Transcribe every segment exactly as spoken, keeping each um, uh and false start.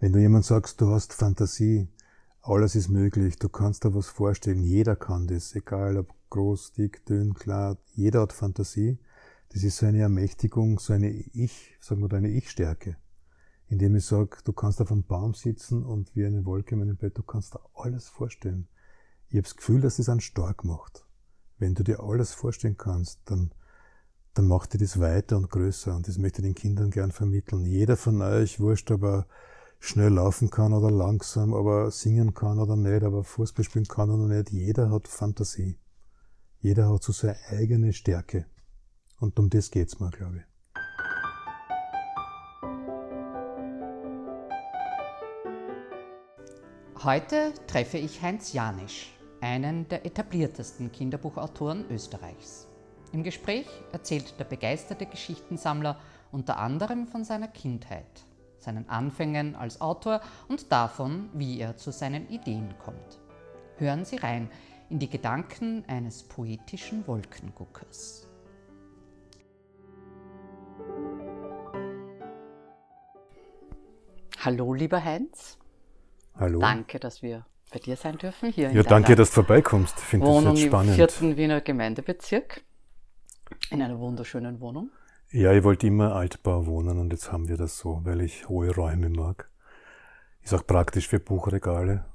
Wenn du jemand sagst, du hast Fantasie, alles ist möglich, du kannst dir was vorstellen, jeder kann das, egal ob groß, dick, dünn, klar, jeder hat Fantasie. Das ist so eine Ermächtigung, so eine Ich, sagen wir, eine Ich-Stärke, indem ich sage, du kannst auf einem Baum sitzen und wie eine Wolke in meinem Bett, du kannst dir alles vorstellen. Ich habe das Gefühl, dass das einen stark macht. Wenn du dir alles vorstellen kannst, dann, dann macht dir das weiter und größer, und das möchte ich den Kindern gern vermitteln. Jeder von euch, wurscht, aber schnell laufen kann oder langsam, aber singen kann oder nicht, aber Fußball spielen kann oder nicht. Jeder hat Fantasie. Jeder hat so seine eigene Stärke. Und um das geht's mal, glaube ich. Heute treffe ich Heinz Janisch, einen der etabliertesten Kinderbuchautoren Österreichs. Im Gespräch erzählt der begeisterte Geschichtensammler unter anderem von seiner Kindheit, seinen Anfängen als Autor und davon, wie er zu seinen Ideen kommt. Hören Sie rein in die Gedanken eines poetischen Wolkenguckers. Hallo, lieber Heinz. Hallo. Danke, dass wir bei dir sein dürfen. Hier ja, in danke, dass du vorbeikommst. Ich finde das jetzt spannend. Im vierten Wiener Gemeindebezirk, in einer wunderschönen Wohnung. Ja, ich wollte immer Altbau wohnen und jetzt haben wir das so, weil ich hohe Räume mag. Ist auch praktisch für Buchregale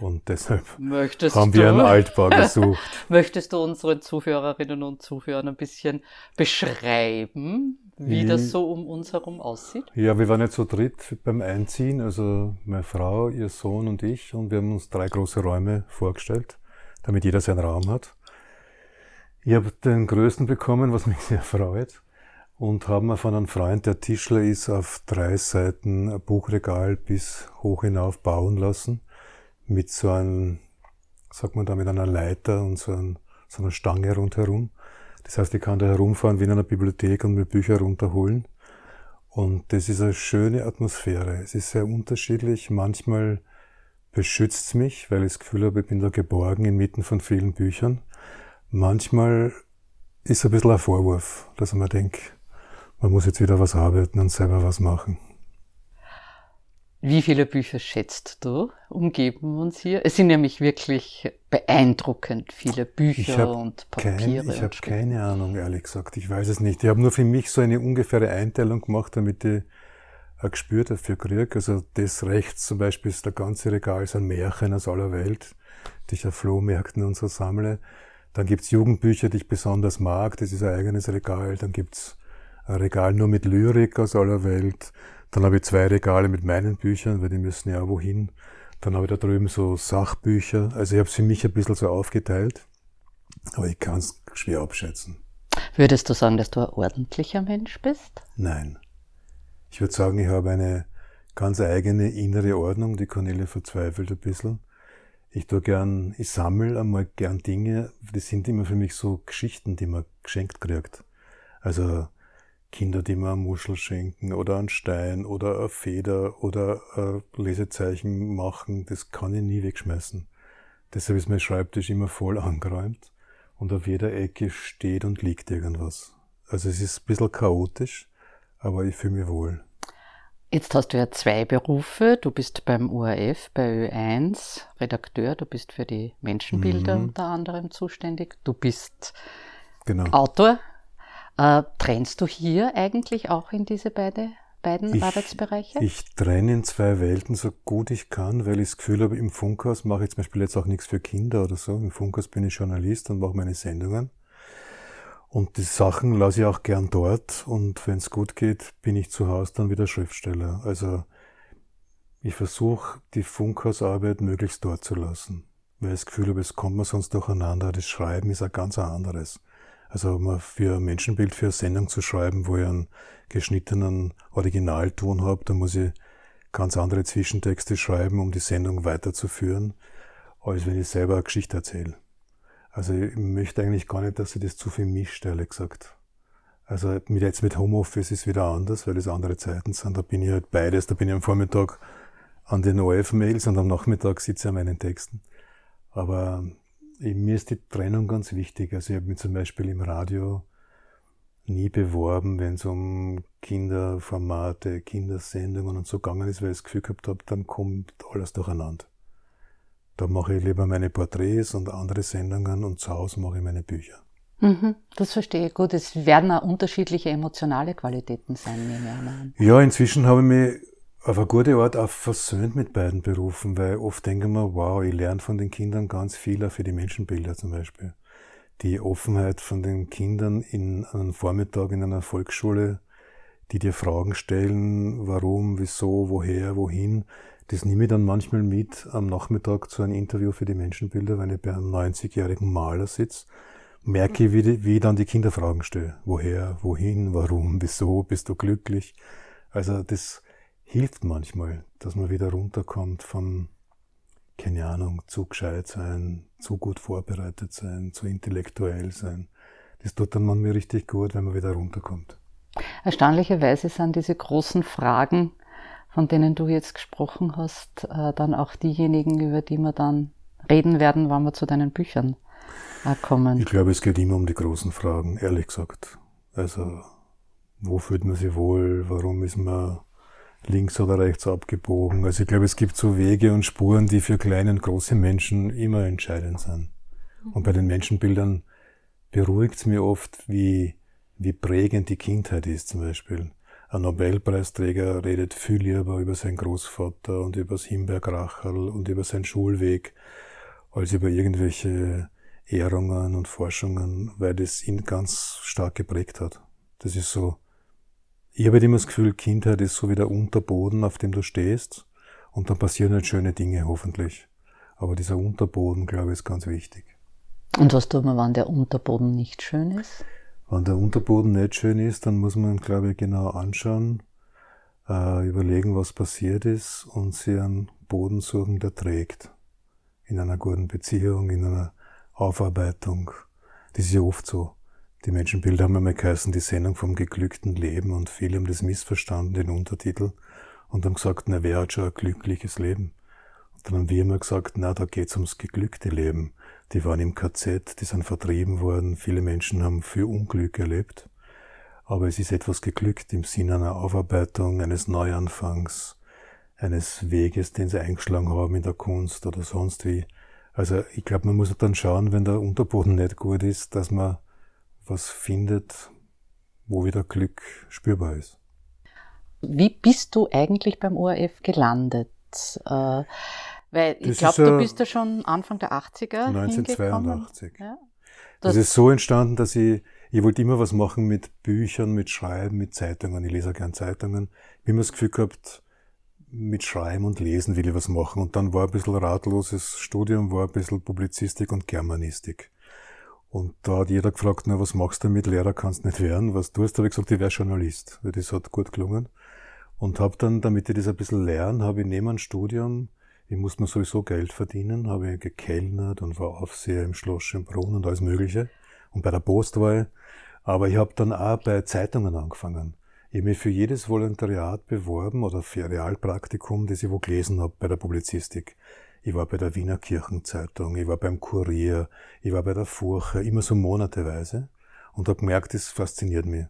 und deshalb Möchtest haben wir du? einen Altbau gesucht. Möchtest du unseren Zuhörerinnen und Zuhörern ein bisschen beschreiben, wie das so um uns herum aussieht? Ja, wir waren jetzt zu dritt beim Einziehen, also meine Frau, ihr Sohn und ich, und wir haben uns drei große Räume vorgestellt, damit jeder seinen Raum hat. Ich habe den größten bekommen, was mich sehr freut, und haben wir von einem Freund, der Tischler ist, auf drei Seiten ein Buchregal bis hoch hinauf bauen lassen, mit so einem, sagt man da, mit einer Leiter und so, ein, so einer Stange rundherum. Das heißt, ich kann da herumfahren wie in einer Bibliothek und mir Bücher runterholen. Und das ist eine schöne Atmosphäre. Es ist sehr unterschiedlich. Manchmal beschützt es mich, weil ich das Gefühl habe, ich bin da geborgen inmitten von vielen Büchern. Manchmal ist es ein bisschen ein Vorwurf, dass man denkt, man muss jetzt wieder was arbeiten und selber was machen. Wie viele Bücher schätzt du, umgeben uns hier? Es sind nämlich wirklich beeindruckend viele Bücher und Papiere. Kein, ich habe keine Ahnung, ehrlich gesagt. Ich weiß es nicht. Ich habe nur für mich so eine ungefähre Einteilung gemacht, damit ich ein Gespür dafür kriege. Also das rechts zum Beispiel ist der ganze Regal, so ein Märchen aus aller Welt, die ich auf Flohmärkten und so sammle. Dann gibt's Jugendbücher, die ich besonders mag. Das ist ein eigenes Regal. Dann gibt's ein Regal nur mit Lyrik aus aller Welt. Dann habe ich zwei Regale mit meinen Büchern, weil die müssen ja wohin. Dann habe ich da drüben so Sachbücher. Also ich habe es für mich ein bisschen so aufgeteilt, aber ich kann es schwer abschätzen. Würdest du sagen, dass du ein ordentlicher Mensch bist? Nein. Ich würde sagen, ich habe eine ganz eigene innere Ordnung, die Cornelia verzweifelt ein bisschen. Ich tue gern, ich sammle einmal gern Dinge, das sind immer für mich so Geschichten, die man geschenkt kriegt. Also Kinder, die mir eine Muschel schenken oder einen Stein oder eine Feder oder ein Lesezeichen machen, das kann ich nie wegschmeißen. Deshalb ist mein Schreibtisch immer voll angeräumt und auf jeder Ecke steht und liegt irgendwas. Also es ist ein bisschen chaotisch, aber ich fühle mich wohl. Jetzt hast du ja zwei Berufe. Du bist beim O R F, bei Ö eins Redakteur, du bist für die Menschenbilder mhm. unter anderem zuständig. Du bist genau. Autor. Äh, trennst du hier eigentlich auch in diese beide, beiden ich, Arbeitsbereiche? Ich trenne in zwei Welten so gut ich kann, weil ich das Gefühl habe, im Funkhaus mache ich zum Beispiel jetzt auch nichts für Kinder oder so. Im Funkhaus bin ich Journalist und mache meine Sendungen. Und die Sachen lasse ich auch gern dort. Und wenn es gut geht, bin ich zu Hause dann wieder Schriftsteller. Also ich versuche, die Funkhausarbeit möglichst dort zu lassen. Weil ich das Gefühl habe, es kommt man sonst durcheinander. Das Schreiben ist ein ganz anderes. Also mal für ein Menschenbild, für eine Sendung zu schreiben, wo ich einen geschnittenen Originalton habe, da muss ich ganz andere Zwischentexte schreiben, um die Sendung weiterzuführen, als wenn ich selber eine Geschichte erzähle. Also ich möchte eigentlich gar nicht, dass ich das zu viel mischt, ehrlich gesagt. Also jetzt mit Homeoffice ist wieder anders, weil es andere Zeiten sind. Da bin ich halt beides. Da bin ich am Vormittag an den O R F-Mails und am Nachmittag sitze ich an meinen Texten. Aber mir ist die Trennung ganz wichtig. Also ich habe mich zum Beispiel im Radio nie beworben, wenn es um Kinderformate, Kindersendungen und so gegangen ist, weil ich das Gefühl gehabt habe, dann kommt alles durcheinander. Da mache ich lieber meine Porträts und andere Sendungen und zu Hause mache ich meine Bücher. Mhm, das verstehe ich gut. Es werden auch unterschiedliche emotionale Qualitäten sein, nehme ich an. Ja, inzwischen habe ich mich auf eine gute Art auch versöhnt mit beiden Berufen, weil oft denke ich mir, wow, ich lerne von den Kindern ganz viel, auch für die Menschenbilder zum Beispiel. Die Offenheit von den Kindern in einem Vormittag in einer Volksschule, die dir Fragen stellen, warum, wieso, woher, wohin, das nehme ich dann manchmal mit am Nachmittag zu einem Interview für die Menschenbilder, wenn ich bei einem neunzigjährigen Maler sitze, merke ich, wie, die, wie ich dann die Kinder Fragen stelle. Woher, wohin, warum, wieso, bist du glücklich? Also das hilft manchmal, dass man wieder runterkommt von, keine Ahnung, zu gescheit sein, zu gut vorbereitet sein, zu intellektuell sein. Das tut dann manchmal richtig gut, wenn man wieder runterkommt. Erstaunlicherweise sind diese großen Fragen, von denen du jetzt gesprochen hast, dann auch diejenigen, über die wir dann reden werden, wenn wir zu deinen Büchern kommen. Ich glaube, es geht immer um die großen Fragen, ehrlich gesagt. Also, wo fühlt man sich wohl? Warum ist man links oder rechts abgebogen? Also ich glaube, es gibt so Wege und Spuren, die für kleine und große Menschen immer entscheidend sind. Und bei den Menschenbildern beruhigt es mir oft, wie, wie prägend die Kindheit ist zum Beispiel. Ein Nobelpreisträger redet viel lieber über seinen Großvater und über das Himbeerkracherl und über seinen Schulweg, als über irgendwelche Ehrungen und Forschungen, weil das ihn ganz stark geprägt hat. Das ist so. Ich habe immer das Gefühl, Kindheit ist so wie der Unterboden, auf dem du stehst, und dann passieren halt schöne Dinge, hoffentlich. Aber dieser Unterboden, glaube ich, ist ganz wichtig. Und was tut man, wenn der Unterboden nicht schön ist? Wenn der Unterboden nicht schön ist, dann muss man, glaube ich, genau anschauen, überlegen, was passiert ist, und sich einen Boden suchen, der trägt. In einer guten Beziehung, in einer Aufarbeitung. Das ist ja oft so. Die Menschenbilder haben einmal geheißen, die Sendung vom geglückten Leben, und viele haben das missverstanden, den Untertitel, und haben gesagt, na, wer hat schon ein glückliches Leben? Und dann haben wir immer gesagt, na, da geht's ums geglückte Leben. Die waren im K Z, die sind vertrieben worden, viele Menschen haben viel Unglück erlebt, aber es ist etwas geglückt im Sinne einer Aufarbeitung, eines Neuanfangs, eines Weges, den sie eingeschlagen haben in der Kunst oder sonst wie. Also ich glaube, man muss dann schauen, wenn der Unterboden nicht gut ist, dass man was findet, wo wieder Glück spürbar ist. Wie bist du eigentlich beim O R F gelandet? Äh, weil ich glaube, du bist ja schon Anfang der achtziger neunzehnhundertzweiundachtzig. Ja? Das, das ist so entstanden, dass ich, ich wollte immer was machen mit Büchern, mit Schreiben, mit Zeitungen. Ich lese auch gern Zeitungen. Ich habe immer das Gefühl gehabt, mit Schreiben und Lesen will ich was machen. Und dann war ein bisschen ratloses Studium, war ein bisschen Publizistik und Germanistik. Und da hat jeder gefragt, na, was machst du damit? Lehrer kannst nicht werden. Was tust du? Da habe ich gesagt, ich wäre Journalist. Das hat gut gelungen. Und habe dann, damit ich das ein bisschen lerne, habe ich neben einem Studium, ich musste mir sowieso Geld verdienen, habe ich gekellnert und war Aufseher im Schloss Schönbrunn und alles Mögliche. Und bei der Post war ich. Aber ich habe dann auch bei Zeitungen angefangen. Ich habe mich für jedes Volontariat beworben oder für ein Realpraktikum, das ich wo gelesen habe bei der Publizistik. Ich war bei der Wiener Kirchenzeitung, ich war beim Kurier, ich war bei der Furche, immer so monateweise, und habe gemerkt, das fasziniert mich.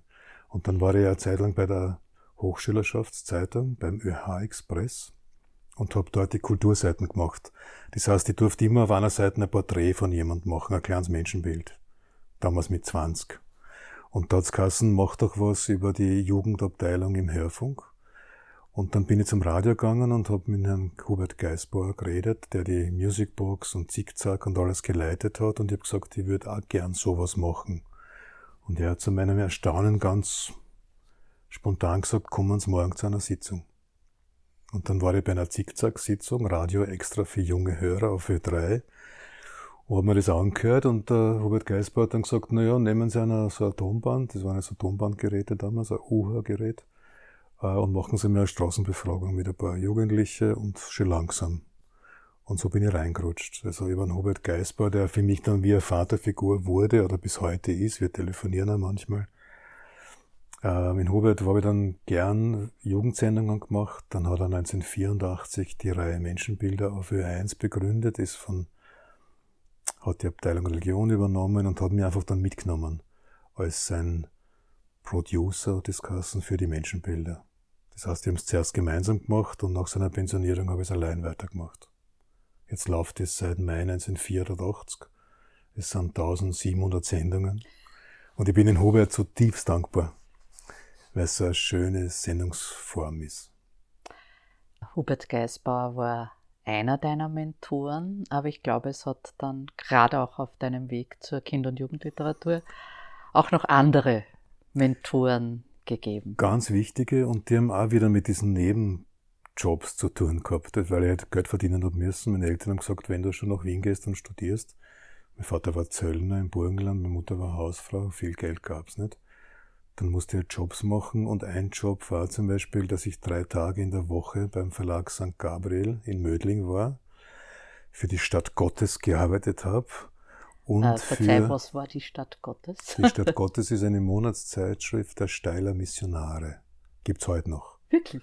Und dann war ich eine Zeit lang bei der Hochschülerschaftszeitung, beim Ö H Express, und habe dort die Kulturseiten gemacht. Das heißt, ich durfte immer auf einer Seite ein Porträt von jemandem machen, ein kleines Menschenbild. Damals mit zwanzig. Und da hat es geheißen, mach doch was über die Jugendabteilung im Hörfunk. Und dann bin ich zum Radio gegangen und habe mit Herrn Hubert Gaisbauer geredet, der die Musicbox und Zickzack und alles geleitet hat. Und ich habe gesagt, ich würde auch gern sowas machen. Und er hat zu meinem Erstaunen ganz spontan gesagt, kommen Sie morgen zu einer Sitzung. Und dann war ich bei einer Zickzack-Sitzung, Radio extra für junge Hörer auf Ö drei. Und habe mir das angehört, und der Hubert Gaisbauer hat dann gesagt, na ja, nehmen Sie eine, so ein Tonband, das waren ja so Tonbandgeräte damals, ein U H Gerät. Und machen sie mir eine Straßenbefragung mit ein paar Jugendlichen und schön langsam. Und so bin ich reingerutscht. Also über den Hubert Gaisbauer, der für mich dann wie eine Vaterfigur wurde oder bis heute ist. Wir telefonieren auch manchmal. Äh, mit Hubert habe ich dann gern Jugendsendungen gemacht. Dann hat er neunzehnhundertvierundachtzig die Reihe Menschenbilder auf Ö eins begründet, ist von, hat die Abteilung Religion übernommen und hat mich einfach dann mitgenommen als sein Producer des Kassen für die Menschenbilder. Das heißt, wir haben es zuerst gemeinsam gemacht und nach seiner Pensionierung habe ich es allein weitergemacht. Jetzt läuft es seit Mai neunzehnhundertvierundachtzig. Es sind eintausendsiebenhundert Sendungen. Und ich bin in Hubert zutiefst dankbar, weil es so eine schöne Sendungsform ist. Hubert Gaisbauer war einer deiner Mentoren, aber ich glaube, es hat dann gerade auch auf deinem Weg zur Kinder- und Jugendliteratur auch noch andere Mentoren gegeben. Ganz wichtige, und die haben auch wieder mit diesen Nebenjobs zu tun gehabt, weil ich halt Geld verdienen habe müssen. Meine Eltern haben gesagt, wenn du schon nach Wien gehst und studierst. Mein Vater war Zöllner im Burgenland, meine Mutter war Hausfrau, viel Geld gab es nicht. Dann musste ich Jobs machen, und ein Job war zum Beispiel, dass ich drei Tage in der Woche beim Verlag Sankt Gabriel in Mödling war, für die Stadt Gottes gearbeitet habe. Und äh, Verzeih, für was war die Stadt Gottes? Die Stadt Gottes ist eine Monatszeitschrift der Steiler Missionare. Gibt's heute noch. Wirklich?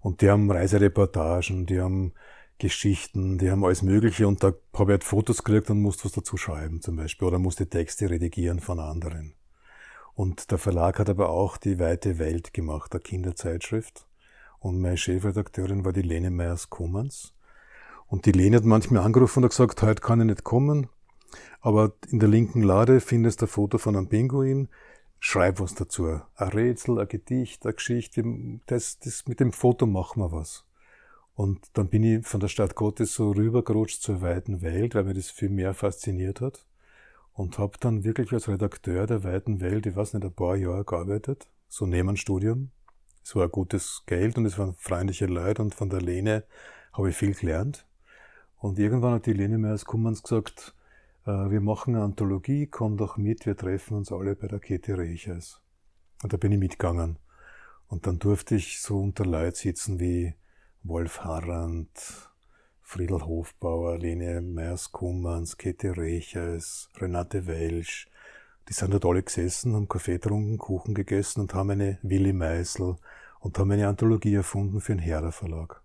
Und die haben Reisereportagen, die haben Geschichten, die haben alles Mögliche, und da habe ich halt Fotos gekriegt und musste was dazu schreiben zum Beispiel, oder musste Texte redigieren von anderen. Und der Verlag hat aber auch die Weite Welt gemacht, der Kinderzeitschrift. Und meine Chefredakteurin war die Lene Mayer-Skumanz. Und die Lene hat manchmal angerufen und hat gesagt, heute kann ich nicht kommen, aber in der linken Lade findest du ein Foto von einem Pinguin, schreib was dazu. Ein Rätsel, ein Gedicht, eine Geschichte, das, das, mit dem Foto machen wir was. Und dann bin ich von der Stadt Gottes so rübergerutscht zur weiten Welt, weil mir das viel mehr fasziniert hat. Und habe dann wirklich als Redakteur der weiten Welt, ich weiß nicht, ein paar Jahre gearbeitet, so neben dem Studium. Es war ein gutes Geld und es waren freundliche Leute, und von der Lene habe ich viel gelernt. Und irgendwann hat die Lene Mayer-Skumanz gesagt, äh, wir machen eine Anthologie, komm doch mit, wir treffen uns alle bei der Käthe Recheis. Und da bin ich mitgegangen. Und dann durfte ich so unter Leuten sitzen wie Wolf Harranth, Friedel Hofbauer, Lene Mayer-Skumanz, Käthe Recheis, Renate Welsch. Die sind dort alle gesessen, haben Kaffee getrunken, Kuchen gegessen und haben eine Willi Meißel und haben eine Anthologie erfunden für den Herder Verlag.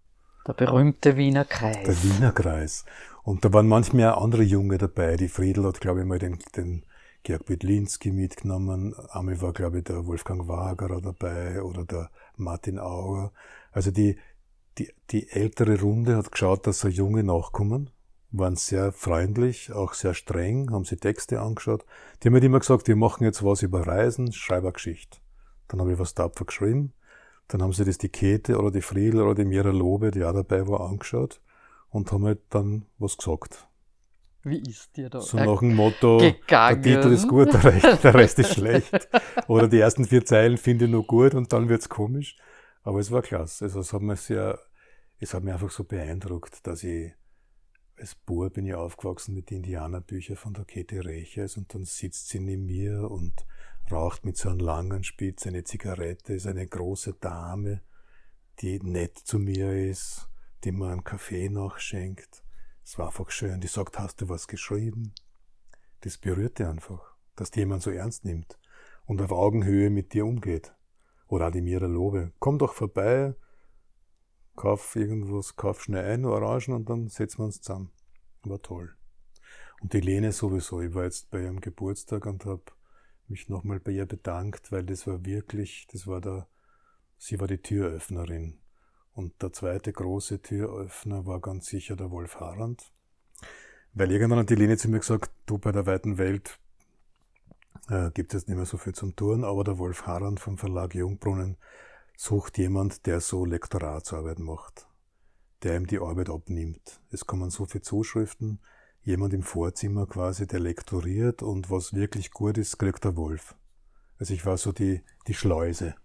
Der berühmte Wiener Kreis. Der Wiener Kreis. Und da waren manchmal auch andere Junge dabei. Die Friedel hat, glaube ich, mal den, den Georg Bidlinski mitgenommen. Einmal war, glaube ich, der Wolfgang Wagerer dabei oder der Martin Auer. Also die Die, die ältere Runde hat geschaut, dass so Junge nachkommen, waren sehr freundlich, auch sehr streng, haben sich Texte angeschaut. Die haben mir immer gesagt, wir machen jetzt was über Reisen, schreibe eine Geschichte. Dann habe ich was tapfer geschrieben, dann haben sie das die Käthe oder die Friedel oder die Mira Lobe, die auch dabei war, angeschaut und haben halt dann was gesagt. Wie ist dir da so nach dem Motto, gegangen? Der Titel ist gut, der Rest, der Rest ist schlecht. Oder die ersten vier Zeilen finde ich noch gut und dann wird's komisch. Aber es war klasse. Also es hat mich sehr, es hat mich einfach so beeindruckt, dass ich, als Bub bin ich aufgewachsen mit den Indianerbüchern von der Käthe Recheis, und dann sitzt sie neben mir und raucht mit so einem langen Spitz eine Zigarette, ist eine große Dame, die nett zu mir ist, die mir einen Kaffee nachschenkt. Es war einfach schön. Die sagt, hast du was geschrieben? Das berührte einfach, dass die jemand so ernst nimmt und auf Augenhöhe mit dir umgeht. Oder die Mira Lobe. Komm doch vorbei, kauf irgendwas, kauf schnell ein, Orangen, und dann setzen wir uns zusammen. War toll. Und die Lene sowieso. Ich war jetzt bei ihrem Geburtstag und habe mich nochmal bei ihr bedankt, weil das war wirklich, das war der, sie war die Türöffnerin. Und der zweite große Türöffner war ganz sicher der Wolf Harranth. Weil irgendwann hat die Lene zu mir gesagt, du, bei der weiten Welt Äh, gibt es nicht mehr so viel zum Touren, aber der Wolf Harranth vom Verlag Jungbrunnen sucht jemand, der so Lektoratsarbeit macht, der ihm die Arbeit abnimmt. Es kommen so viele Zuschriften, jemand im Vorzimmer quasi, der lektoriert, und was wirklich gut ist, kriegt der Wolf. Also ich war so die, die Schleuse.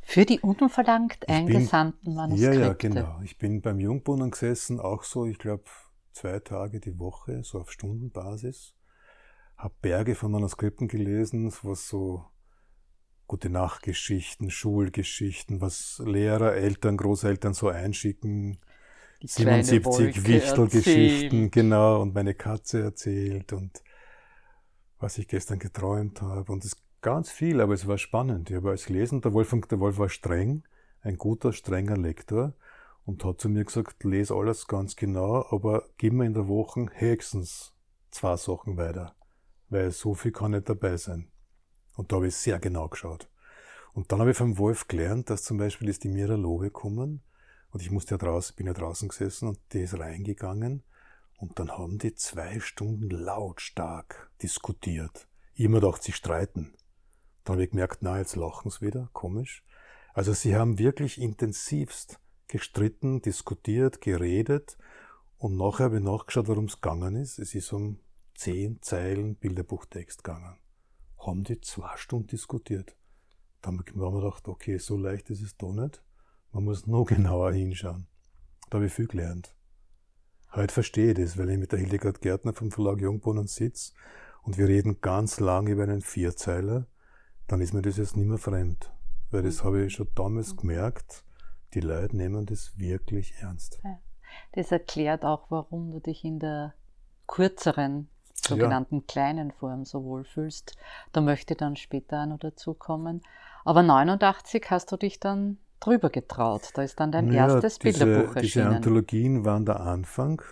Für die unverlangt ich eingesandten bin, Manuskripte. Ja, ja, genau. Ich bin beim Jungbrunnen gesessen, auch so, ich glaube, zwei Tage die Woche, so auf Stundenbasis. Hab Berge von Manuskripten gelesen, was so Gute-Nacht-Geschichten, Schulgeschichten, was Lehrer, Eltern, Großeltern so einschicken, die siebenundsiebzig Wichtelgeschichten, genau, und meine Katze erzählt und was ich gestern geträumt habe, und das ganz viel, aber es war spannend. Ich habe alles gelesen, der Wolf, der Wolf war streng, ein guter, strenger Lektor, und hat zu mir gesagt, lese alles ganz genau, aber gib mir in der Woche höchstens zwei Sachen weiter. Weil so viel kann nicht dabei sein. Und da habe ich sehr genau geschaut. Und dann habe ich vom Wolf gelernt, dass zum Beispiel ist die Mira Lobe gekommen und ich musste ja draußen, bin ja draußen gesessen und die ist reingegangen und dann haben die zwei Stunden lautstark diskutiert. Ich habe mir gedacht, sie streiten. Dann habe ich gemerkt, na, jetzt lachen sie wieder, komisch. Also sie haben wirklich intensivst gestritten, diskutiert, geredet und nachher habe ich nachgeschaut, worum es gegangen ist. Es ist um zehn Zeilen Bilderbuchtext gegangen. Haben die zwei Stunden diskutiert. Dann haben wir gedacht, okay, so leicht ist es doch nicht. Man muss noch genauer hinschauen. Da habe ich viel gelernt. Heute verstehe ich das, weil ich mit der Hildegard Gärtner vom Verlag Jungbrunnen sitze und wir reden ganz lang über einen Vierzeiler. Dann ist mir das jetzt nicht mehr fremd. Weil das habe ich schon damals gemerkt, die Leute nehmen das wirklich ernst. Das erklärt auch, warum du dich in der kürzeren, sogenannten ja. kleinen Form so wohlfühlst. Da möchte ich dann später auch noch dazu kommen. Aber neunundachtzig hast du dich dann drüber getraut. Da ist dann dein ja, erstes diese, Bilderbuch erschienen. Diese Anthologien waren der Anfang.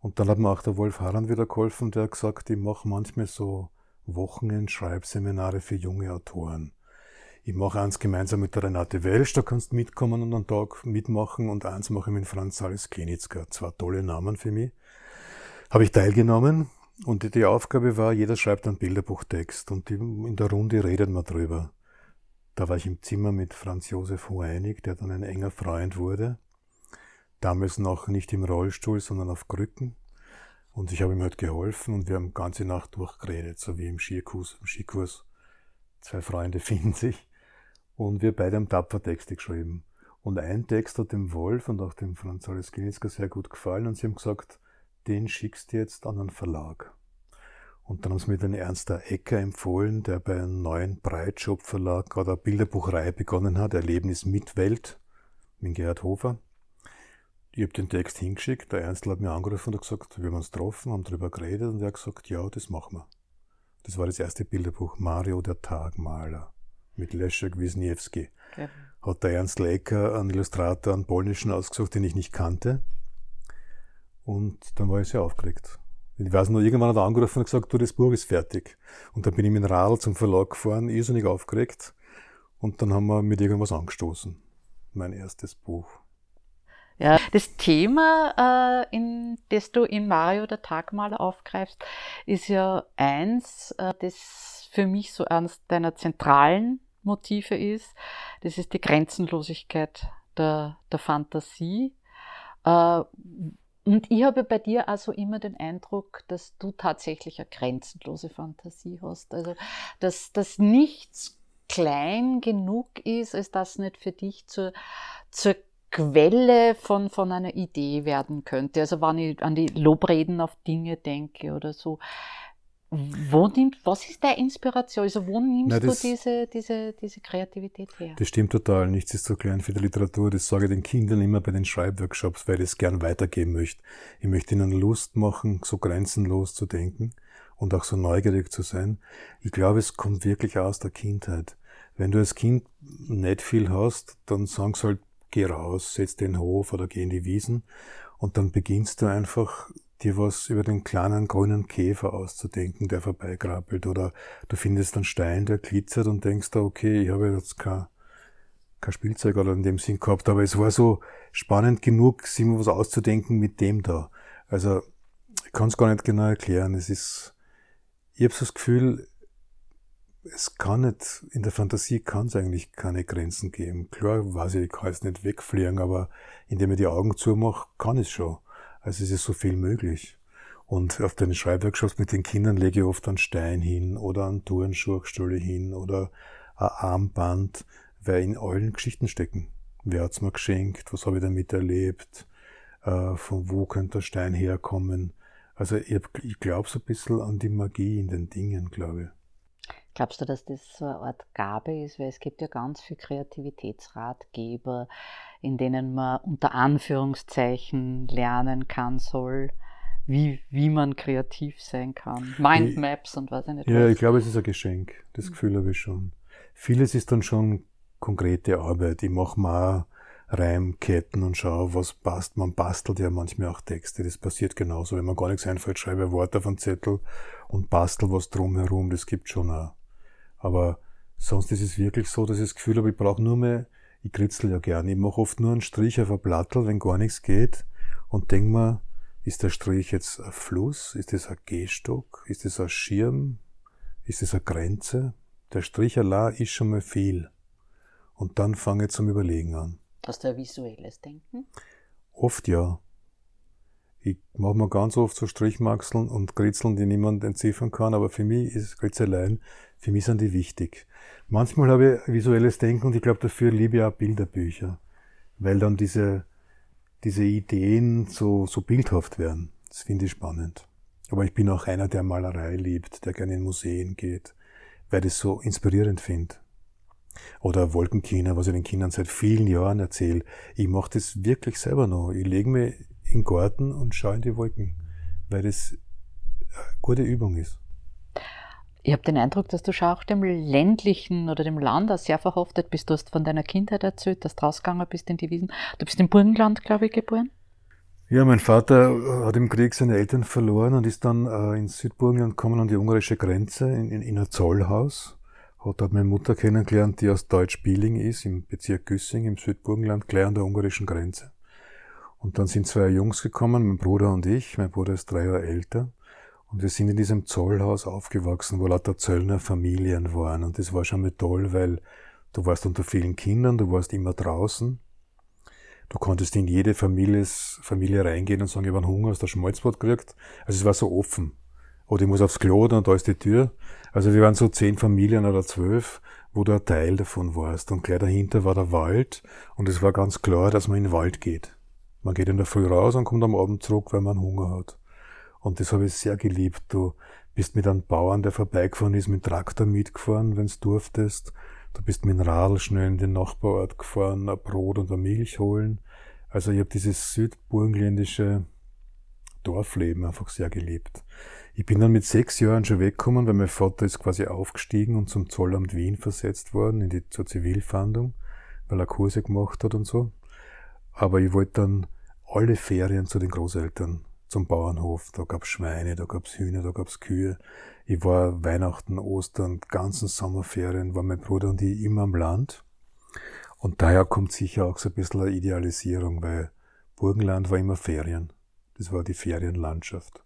Und dann hat mir auch der Wolf Harranth wieder geholfen, der hat gesagt, ich mache manchmal so Wochenend-Schreibseminare für junge Autoren. Ich mache eins gemeinsam mit der Renate Welsch, da kannst du mitkommen und einen Tag mitmachen. Und eins mache ich mit Franz Sales Klinitzka. Zwei tolle Namen für mich. Habe ich teilgenommen. Und die Aufgabe war, jeder schreibt einen Bilderbuchtext. Und in der Runde redet man drüber. Da war ich im Zimmer mit Franz Josef Hoeinig, der dann ein enger Freund wurde. Damals noch nicht im Rollstuhl, sondern auf Krücken. Und ich habe ihm halt geholfen und wir haben die ganze Nacht durchgeredet, so wie im Skikurs. Im Skikurs. Zwei Freunde finden sich. Und wir beide haben tapfer Texte geschrieben. Und ein Text hat dem Wolf und auch dem Franz Sales Klinitzka sehr gut gefallen. Und sie haben gesagt, den schickst du jetzt an einen Verlag. Und dann haben sie mir den Ernst A. Ekker empfohlen, der bei einem neuen Breitschopf-Verlag gerade eine Bilderbuchreihe begonnen hat, Erlebnis mit Welt, mit Gerhard Hofer. Ich habe den Text hingeschickt, der Ernst hat mir angerufen und hat gesagt, wir haben uns getroffen, haben darüber geredet und er hat gesagt, ja, das machen wir. Das war das erste Bilderbuch, Mario der Tagmaler, mit Leszek Wisniewski. Okay. Hat der Ernst Ecker einen Illustrator, einen polnischen ausgesucht, den ich nicht kannte. Und dann war ich sehr aufgeregt. Ich weiß noch, irgendwann hat er angerufen und gesagt, du, das Buch ist fertig. Und dann bin ich mit dem Radl zum Verlag gefahren, irrsinnig aufgeregt. Und dann haben wir mit irgendwas angestoßen. Mein erstes Buch. Ja, das Thema, äh, in, das du in Mario der Tagmaler aufgreifst, ist ja eins, äh, das für mich so eines deiner zentralen Motive ist. Das ist die Grenzenlosigkeit der, der Fantasie. Äh, Und ich habe bei dir also immer den Eindruck, dass du tatsächlich eine grenzenlose Fantasie hast. Also, dass, dass nichts klein genug ist, als dass nicht für dich zur, zur Quelle von, von einer Idee werden könnte. Also, wenn ich an die Lobreden auf Dinge denke oder so. Wo nimmt, was ist deine Inspiration? Also, wo nimmst Nein, das, du diese, diese, diese Kreativität her? Das stimmt total. Nichts ist so klein für die Literatur. Das sage ich den Kindern immer bei den Schreibworkshops, weil ich es gern weitergeben möchte. Ich möchte ihnen Lust machen, so grenzenlos zu denken und auch so neugierig zu sein. Ich glaube, es kommt wirklich aus der Kindheit. Wenn du als Kind nicht viel hast, dann sagen sie halt, geh raus, setz den Hof oder geh in die Wiesen. Und dann beginnst du einfach, dir was über den kleinen grünen Käfer auszudenken, der vorbeikrabbelt, oder du findest einen Stein, der glitzert und denkst da, okay, ich habe jetzt kein, kein Spielzeug oder in dem Sinn gehabt, aber es war so spannend genug, sich mal was auszudenken mit dem da. Also, ich kann es gar nicht genau erklären, es ist, ich habe so das Gefühl, es kann nicht, in der Fantasie kann es eigentlich keine Grenzen geben. Klar, weiß ich, ich kann jetzt nicht wegfliegen, aber indem ich die Augen zumache, kann ich es schon. Also es ist so viel möglich. Und auf den Schreibworkshops mit den Kindern lege ich oft einen Stein hin oder einen Turnschurkstuhl hin oder ein Armband, weil in allen Geschichten stecken. Wer hat's mir geschenkt? Was habe ich damit erlebt? Äh, von wo könnte der Stein herkommen? Also ich, ich glaube so ein bisschen an die Magie in den Dingen, glaube ich. Glaubst du, dass das so eine Art Gabe ist? Weil es gibt ja ganz viele Kreativitätsratgeber, in denen man unter Anführungszeichen lernen kann, soll, wie, wie man kreativ sein kann. Mindmaps und was ich nicht. Ja, weiß. Ich glaube, es ist ein Geschenk. Das mhm. Gefühl habe ich schon. Vieles ist dann schon konkrete Arbeit. Ich mache mal Reimketten und schaue, was passt. Man bastelt ja manchmal auch Texte. Das passiert genauso. Wenn man gar nichts einfällt, schreibe ich Worte auf einen Zettel und bastel was drumherum. Das gibt schon auch. Aber Sonst ist es wirklich so, dass ich das Gefühl habe, ich brauche nur mehr, ich kritzel ja gerne, ich mache oft nur einen Strich auf ein Blattel, wenn gar nichts geht und denke mir, ist der Strich jetzt ein Fluss, ist das ein Gehstock, ist das ein Schirm, ist das eine Grenze? Der Strich allein ist schon mal viel. Und dann fange ich zum Überlegen an. Hast du ein visuelles Denken? Oft ja. Ich mache mir ganz oft so Strichmaxeln und Kritzeln, die niemand entziffern kann, aber für mich ist Kritzeleien, für mich sind die wichtig. Manchmal habe ich visuelles Denken und ich glaube, dafür liebe ich auch Bilderbücher, weil dann diese, diese Ideen so, so bildhaft werden. Das finde ich spannend. Aber ich bin auch einer, der Malerei liebt, der gerne in Museen geht, weil ich das so inspirierend finde. Oder Wolkenkina, was ich den Kindern seit vielen Jahren erzähle. Ich mache das wirklich selber noch. Ich lege mich in den Garten und schaue in die Wolken, weil das eine gute Übung ist. Ich habe den Eindruck, dass du schon auch dem ländlichen oder dem Land auch sehr verhaftet bist. Du hast von deiner Kindheit erzählt, dass du rausgegangen bist in die Wiesen. Du bist im Burgenland, glaube ich, geboren? Ja, mein Vater hat im Krieg seine Eltern verloren und ist dann äh, ins Südburgenland gekommen an die ungarische Grenze, in, in, in ein Zollhaus. Hat dort meine Mutter kennengelernt, die aus Deutsch-Bieling ist, im Bezirk Güssing, im Südburgenland, gleich an der ungarischen Grenze. Und dann sind zwei Jungs gekommen, mein Bruder und ich. Mein Bruder ist drei Jahre älter. Und wir sind in diesem Zollhaus aufgewachsen, wo lauter Zöllner Familien waren. Und das war schon mal toll, weil du warst unter vielen Kindern, du warst immer draußen. Du konntest in jede Familie, Familie reingehen und sagen, ich habe einen Hunger, hast du ein Schmalzbrot gekriegt. Also es war so offen. Oder ich muss aufs Klo und da ist die Tür. Also wir waren so zehn Familien oder zwölf, wo du ein Teil davon warst. Und gleich dahinter war der Wald und es war ganz klar, dass man in den Wald geht. Man geht in der Früh raus und kommt am Abend zurück, weil man Hunger hat. Und das habe ich sehr geliebt. Du bist mit einem Bauern, der vorbeigefahren ist, mit dem Traktor mitgefahren, wenn du durftest. Du bist mit dem Radl schnell in den Nachbarort gefahren, ein Brot und eine Milch holen. Also ich habe dieses südburgenländische Dorfleben einfach sehr geliebt. Ich bin dann mit sechs Jahren schon weggekommen, weil mein Vater ist quasi aufgestiegen und zum Zollamt Wien versetzt worden, in die, zur Zivilfahndung, weil er Kurse gemacht hat und so. Aber ich wollte dann alle Ferien zu den Großeltern, zum Bauernhof. Da gab es Schweine, da gab es Hühner, da gab es Kühe. Ich war Weihnachten, Ostern, ganzen Sommerferien, war mein Bruder und ich immer am Land. Und daher kommt sicher auch so ein bisschen eine Idealisierung, weil Burgenland war immer Ferien. Das war die Ferienlandschaft.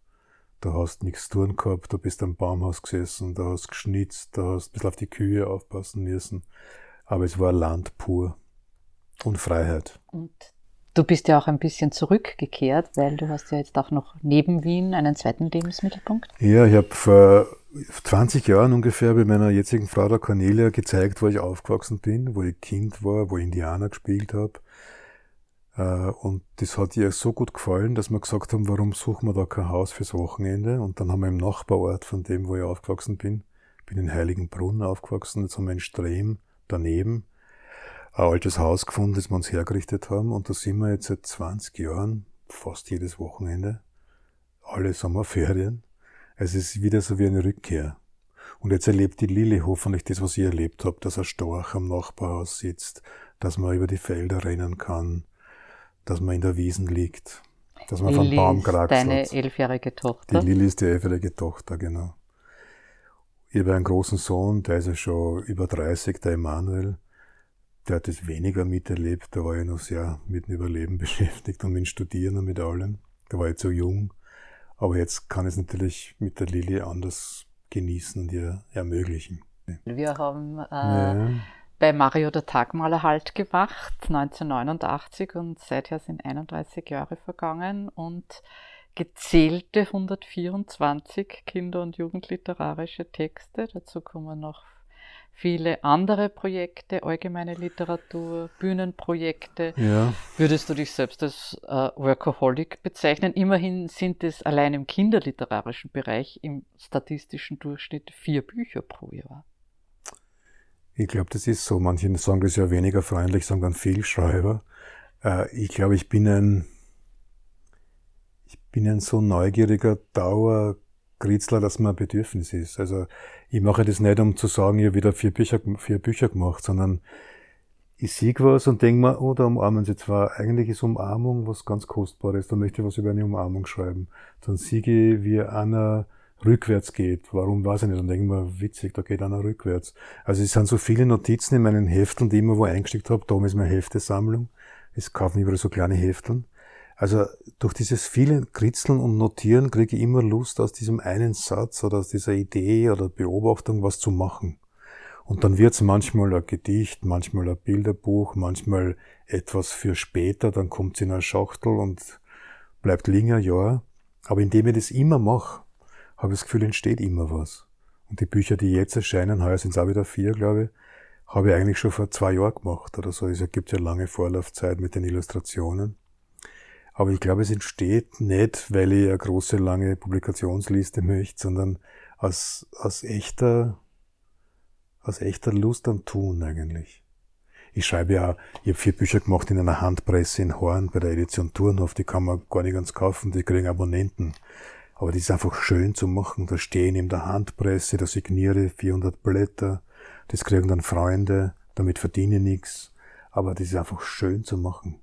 Da hast du nichts zu tun gehabt, da bist am Baumhaus gesessen, da hast du geschnitzt, da hast du ein bisschen auf die Kühe aufpassen müssen. Aber es war Land pur und Freiheit. Und du bist ja auch ein bisschen zurückgekehrt, weil du hast ja jetzt auch noch neben Wien einen zweiten Lebensmittelpunkt. Ja, ich habe vor zwanzig Jahren ungefähr bei meiner jetzigen Frau, der Cornelia, gezeigt, wo ich aufgewachsen bin, wo ich Kind war, wo ich Indianer gespielt habe. Und das hat ihr so gut gefallen, dass wir gesagt haben, warum suchen wir da kein Haus fürs Wochenende? Und dann haben wir im Nachbarort von dem, wo ich aufgewachsen bin, bin in Heiligenbrunn aufgewachsen, jetzt haben wir in Strehm daneben ein altes Haus gefunden, das wir uns hergerichtet haben. Und da sind wir jetzt seit zwanzig Jahren, fast jedes Wochenende, alle Sommerferien. Es ist wieder so wie eine Rückkehr. Und jetzt erlebt die Lili hoffentlich das, was ich erlebt habe, dass ein Storch am Nachbarhaus sitzt, dass man über die Felder rennen kann, dass man in der Wiesen liegt, dass man vom Baum kraxelt. Lili ist deine elfjährige Tochter. Die Lili ist die elfjährige Tochter, genau. Ich habe einen großen Sohn, der ist ja schon über dreißig, der Emanuel. Der hat das weniger miterlebt, da war ich noch sehr mit dem Überleben beschäftigt und mit dem Studieren und mit allem. Da war ich zu jung. Aber jetzt kann ich es natürlich mit der Lili anders genießen und ihr ermöglichen. Wir haben äh, ja. bei Mario der Tagmaler Halt gemacht, neunzehnhundertneunundachtzig, und seither sind einunddreißig Jahre vergangen und gezählte hundertvierundzwanzig kinder- und jugendliterarische Texte. Dazu kommen noch viele andere Projekte, allgemeine Literatur, Bühnenprojekte. Ja. Würdest du dich selbst als äh, Workaholic bezeichnen? Immerhin sind es allein im kinderliterarischen Bereich im statistischen Durchschnitt vier Bücher pro Jahr. Ich glaube, das ist so. Manche sagen das ja weniger freundlich, sagen dann Vielschreiber. Äh, ich glaube, ich bin ein, ich bin ein so neugieriger Dauer Kritzler, dass man ein Bedürfnis ist. Also ich mache das nicht, um zu sagen, ich habe wieder vier Bücher, vier Bücher gemacht, sondern ich sehe was und denke mir, oh, da umarmen sie zwar. Eigentlich ist Umarmung was ganz Kostbares, da möchte ich was über eine Umarmung schreiben. Dann sehe ich, wie einer rückwärts geht. Warum, weiß ich nicht. Dann denke ich mir, witzig, da geht einer rückwärts. Also es sind so viele Notizen in meinen Hefteln, die ich immer wo eingesteckt habe. Da ist meine Heftesammlung. Es kaufen überall so kleine Hefteln. Also durch dieses viele Kritzeln und Notieren kriege ich immer Lust, aus diesem einen Satz oder aus dieser Idee oder Beobachtung was zu machen. Und dann wird's manchmal ein Gedicht, manchmal ein Bilderbuch, manchmal etwas für später, dann kommt's in eine Schachtel und bleibt liegen ein Jahr. Aber indem ich das immer mache, habe ich das Gefühl, entsteht immer was. Und die Bücher, die jetzt erscheinen, heuer sind's auch wieder vier, glaube ich, habe ich eigentlich schon vor zwei Jahren gemacht oder so. Es gibt ja lange Vorlaufzeit mit den Illustrationen. Aber ich glaube, es entsteht nicht, weil ich eine große, lange Publikationsliste möchte, sondern aus, aus echter, aus echter Lust am Tun eigentlich. Ich schreibe ja, ich habe vier Bücher gemacht in einer Handpresse in Horn bei der Edition Turnhof, die kann man gar nicht ganz kaufen, die kriegen Abonnenten. Aber die ist einfach schön zu machen, da stehe ich neben der Handpresse, da signiere vierhundert Blätter, das kriegen dann Freunde, damit verdiene ich nichts, aber das ist einfach schön zu machen.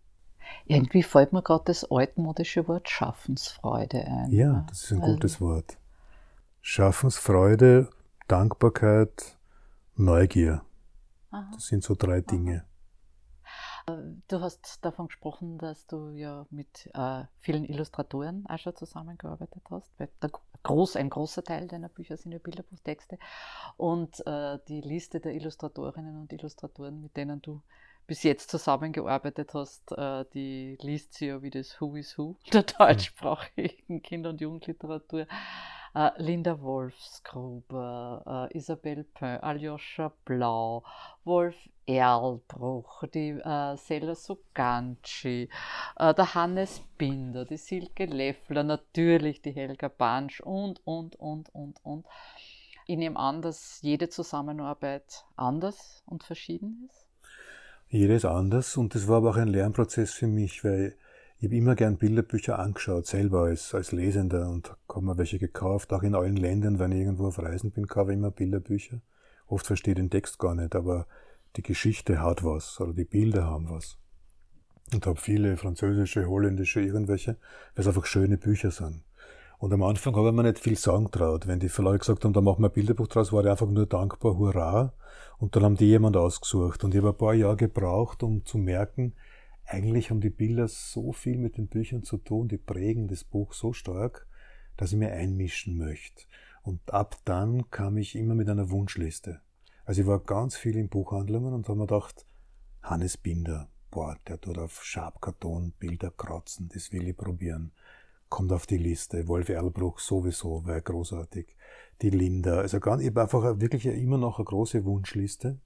Irgendwie fällt mir gerade das altmodische Wort Schaffensfreude ein. Ja, ne? Das ist ein gutes Wort. Schaffensfreude, Dankbarkeit, Neugier. Aha. Das sind so drei Dinge. Aha. Du hast davon gesprochen, dass du ja mit äh, vielen Illustratoren auch schon zusammengearbeitet hast, weil der, groß, ein großer Teil deiner Bücher sind ja Bilderbuchtexte. Und äh, die Liste der Illustratorinnen und Illustratoren, mit denen du bis jetzt zusammengearbeitet hast, äh, die liest sie ja wie das Who is Who der deutschsprachigen Kinder- und Jugendliteratur. Uh, Linda Wolfsgruber, uh, Isabel Pön, Aljoscha Blau, Wolf Erlbruch, die uh, Sela Suganci, uh, der Hannes Binder, die Silke Leffler, natürlich die Helga Bansch und, und, und, und, und. Ich nehme an, dass jede Zusammenarbeit anders und verschieden ist? Jede ist anders und das war aber auch ein Lernprozess für mich, weil ich habe immer gern Bilderbücher angeschaut, selber als, als Lesender und habe mir welche gekauft, auch in allen Ländern, wenn ich irgendwo auf Reisen bin, kaufe ich immer Bilderbücher. Oft verstehe ich den Text gar nicht, aber die Geschichte hat was oder die Bilder haben was. Und habe viele französische, holländische, irgendwelche, weil es einfach schöne Bücher sind. Und am Anfang habe ich mir nicht viel sagen traut. Wenn die Verlage gesagt haben, da machen wir ein Bilderbuch draus, war ich einfach nur dankbar, hurra. Und dann haben die jemand ausgesucht. Und ich habe ein paar Jahre gebraucht, um zu merken, eigentlich haben die Bilder so viel mit den Büchern zu tun, die prägen das Buch so stark, dass ich mir einmischen möchte. Und ab dann kam ich immer mit einer Wunschliste. Also ich war ganz viel in Buchhandlungen und habe mir gedacht, Hannes Binder, boah, der tut auf Schabkarton Bilder kratzen, das will ich probieren. Kommt auf die Liste, Wolf Erlbruch sowieso, war großartig. Die Linda, also ganz, ich habe einfach wirklich immer noch eine große Wunschliste.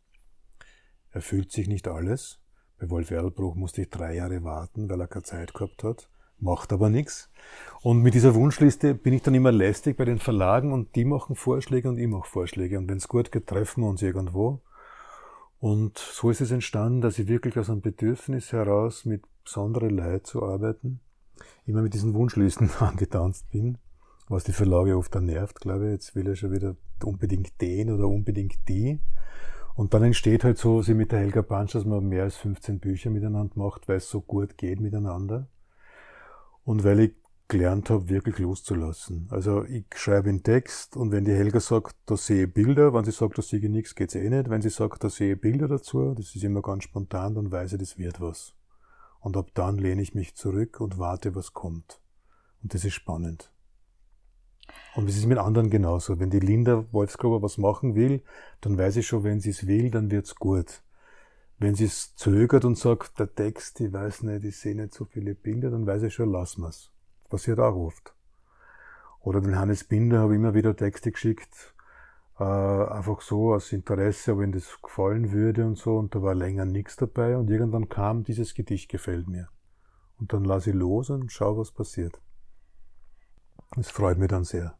Erfüllt sich nicht alles. Bei Wolf Erlbruch musste ich drei Jahre warten, weil er keine Zeit gehabt hat. Macht aber nichts. Und mit dieser Wunschliste bin ich dann immer lästig bei den Verlagen und die machen Vorschläge und ich mache Vorschläge. Und wenn es gut geht, treffen wir uns irgendwo. Und so ist es entstanden, dass ich wirklich aus einem Bedürfnis heraus mit besonderen Leuten zu arbeiten, immer mit diesen Wunschlisten angetanzt bin, was die Verlage oft dann nervt, glaube ich. Jetzt will er schon wieder unbedingt den oder unbedingt die. Und dann entsteht halt so, sie mit der Helga Bansch, dass man mehr als fünfzehn Bücher miteinander macht, weil es so gut geht miteinander. Und weil ich gelernt habe, wirklich loszulassen. Also ich schreibe einen Text und wenn die Helga sagt, da sehe ich Bilder, wenn sie sagt, da sehe ich nichts, geht's eh nicht. Wenn sie sagt, da sehe ich Bilder dazu, das ist immer ganz spontan, dann weiß ich, das wird was. Und ab dann lehne ich mich zurück und warte, was kommt. Und das ist spannend. Und es ist mit anderen genauso. Wenn die Linda Wolfsgruber was machen will, dann weiß ich schon, wenn sie es will, dann wird's gut. Wenn sie es zögert und sagt, der Text, ich weiß nicht, ich sehe nicht so viele Bilder, dann weiß ich schon, lassen wir's. Das passiert auch oft. Oder den Hannes Binder habe ich immer wieder Texte geschickt, äh, einfach so aus Interesse, wenn das gefallen würde und so, und da war länger nichts dabei und irgendwann kam dieses Gedicht, gefällt mir. Und dann lasse ich los und schaue, was passiert. Das freut mich dann sehr.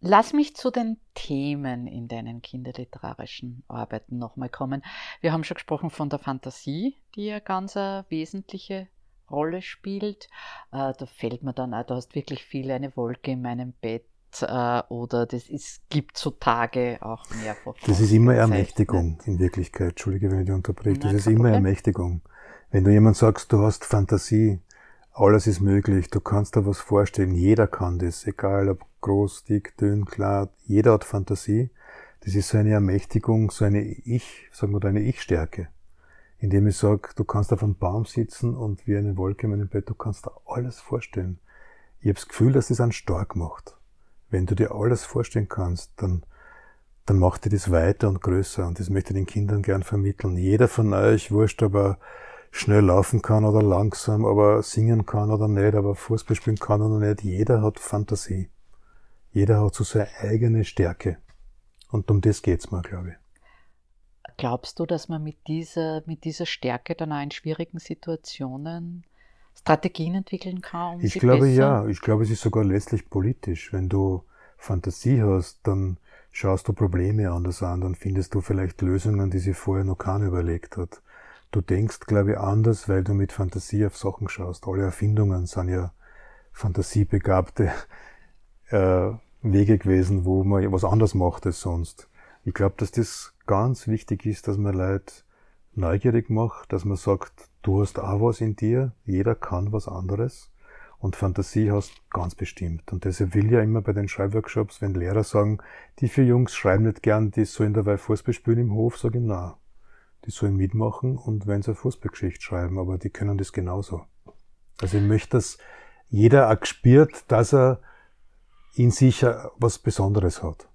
Lass mich zu den Themen in deinen kinderliterarischen Arbeiten nochmal kommen. Wir haben schon gesprochen von der Fantasie, die ja ganz eine wesentliche Rolle spielt. Da fällt mir dann auch, du hast wirklich viel eine Wolke in meinem Bett oder das ist, gibt so Tage auch mehrfach. Das ist immer Ermächtigung in Wirklichkeit. Entschuldige, wenn ich dich unterbreche. Das ist immer Ermächtigung. Wenn du jemand sagst, du hast Fantasie, Alles ist möglich, du kannst dir was vorstellen, jeder kann das, egal ob groß, dick, dünn, klar, jeder hat Fantasie. Das ist so eine Ermächtigung, so eine Ich, sagen wir eine Ich-Stärke, indem ich sage, du kannst auf einem Baum sitzen und wie eine Wolke in meinem Bett, du kannst dir alles vorstellen. Ich habe das Gefühl, dass das einen stark macht. Wenn du dir alles vorstellen kannst, dann, dann macht dir das weiter und größer und das möchte ich den Kindern gern vermitteln. Jeder von euch, wurscht, aber schnell laufen kann oder langsam, aber singen kann oder nicht, aber Fußball spielen kann oder nicht. Jeder hat Fantasie. Jeder hat so seine eigene Stärke. Und um das geht's mal, glaube ich. Glaubst du, dass man mit dieser, mit dieser Stärke dann auch in schwierigen Situationen Strategien entwickeln kann? Um ich glaube besser? Ja. Ich glaube, es ist sogar letztlich politisch. Wenn du Fantasie hast, dann schaust du Probleme anders an, dann findest du vielleicht Lösungen, die sich vorher noch keiner überlegt hat. Du denkst, glaube ich, anders, weil du mit Fantasie auf Sachen schaust. Alle Erfindungen sind ja fantasiebegabte äh, Wege gewesen, wo man was anders macht als sonst. Ich glaube, dass das ganz wichtig ist, dass man Leute neugierig macht, dass man sagt, du hast auch was in dir, jeder kann was anderes und Fantasie hast ganz bestimmt. Und deshalb will ja immer bei den Schreibworkshops, wenn Lehrer sagen, die vier Jungs schreiben nicht gern, die sollen dabei Fußball spielen im Hof, sage ich, nein. Die sollen mitmachen und wenn sie eine Fußballgeschichte schreiben, aber die können das genauso. Also ich möchte, dass jeder auch spürt, dass er in sich was Besonderes hat.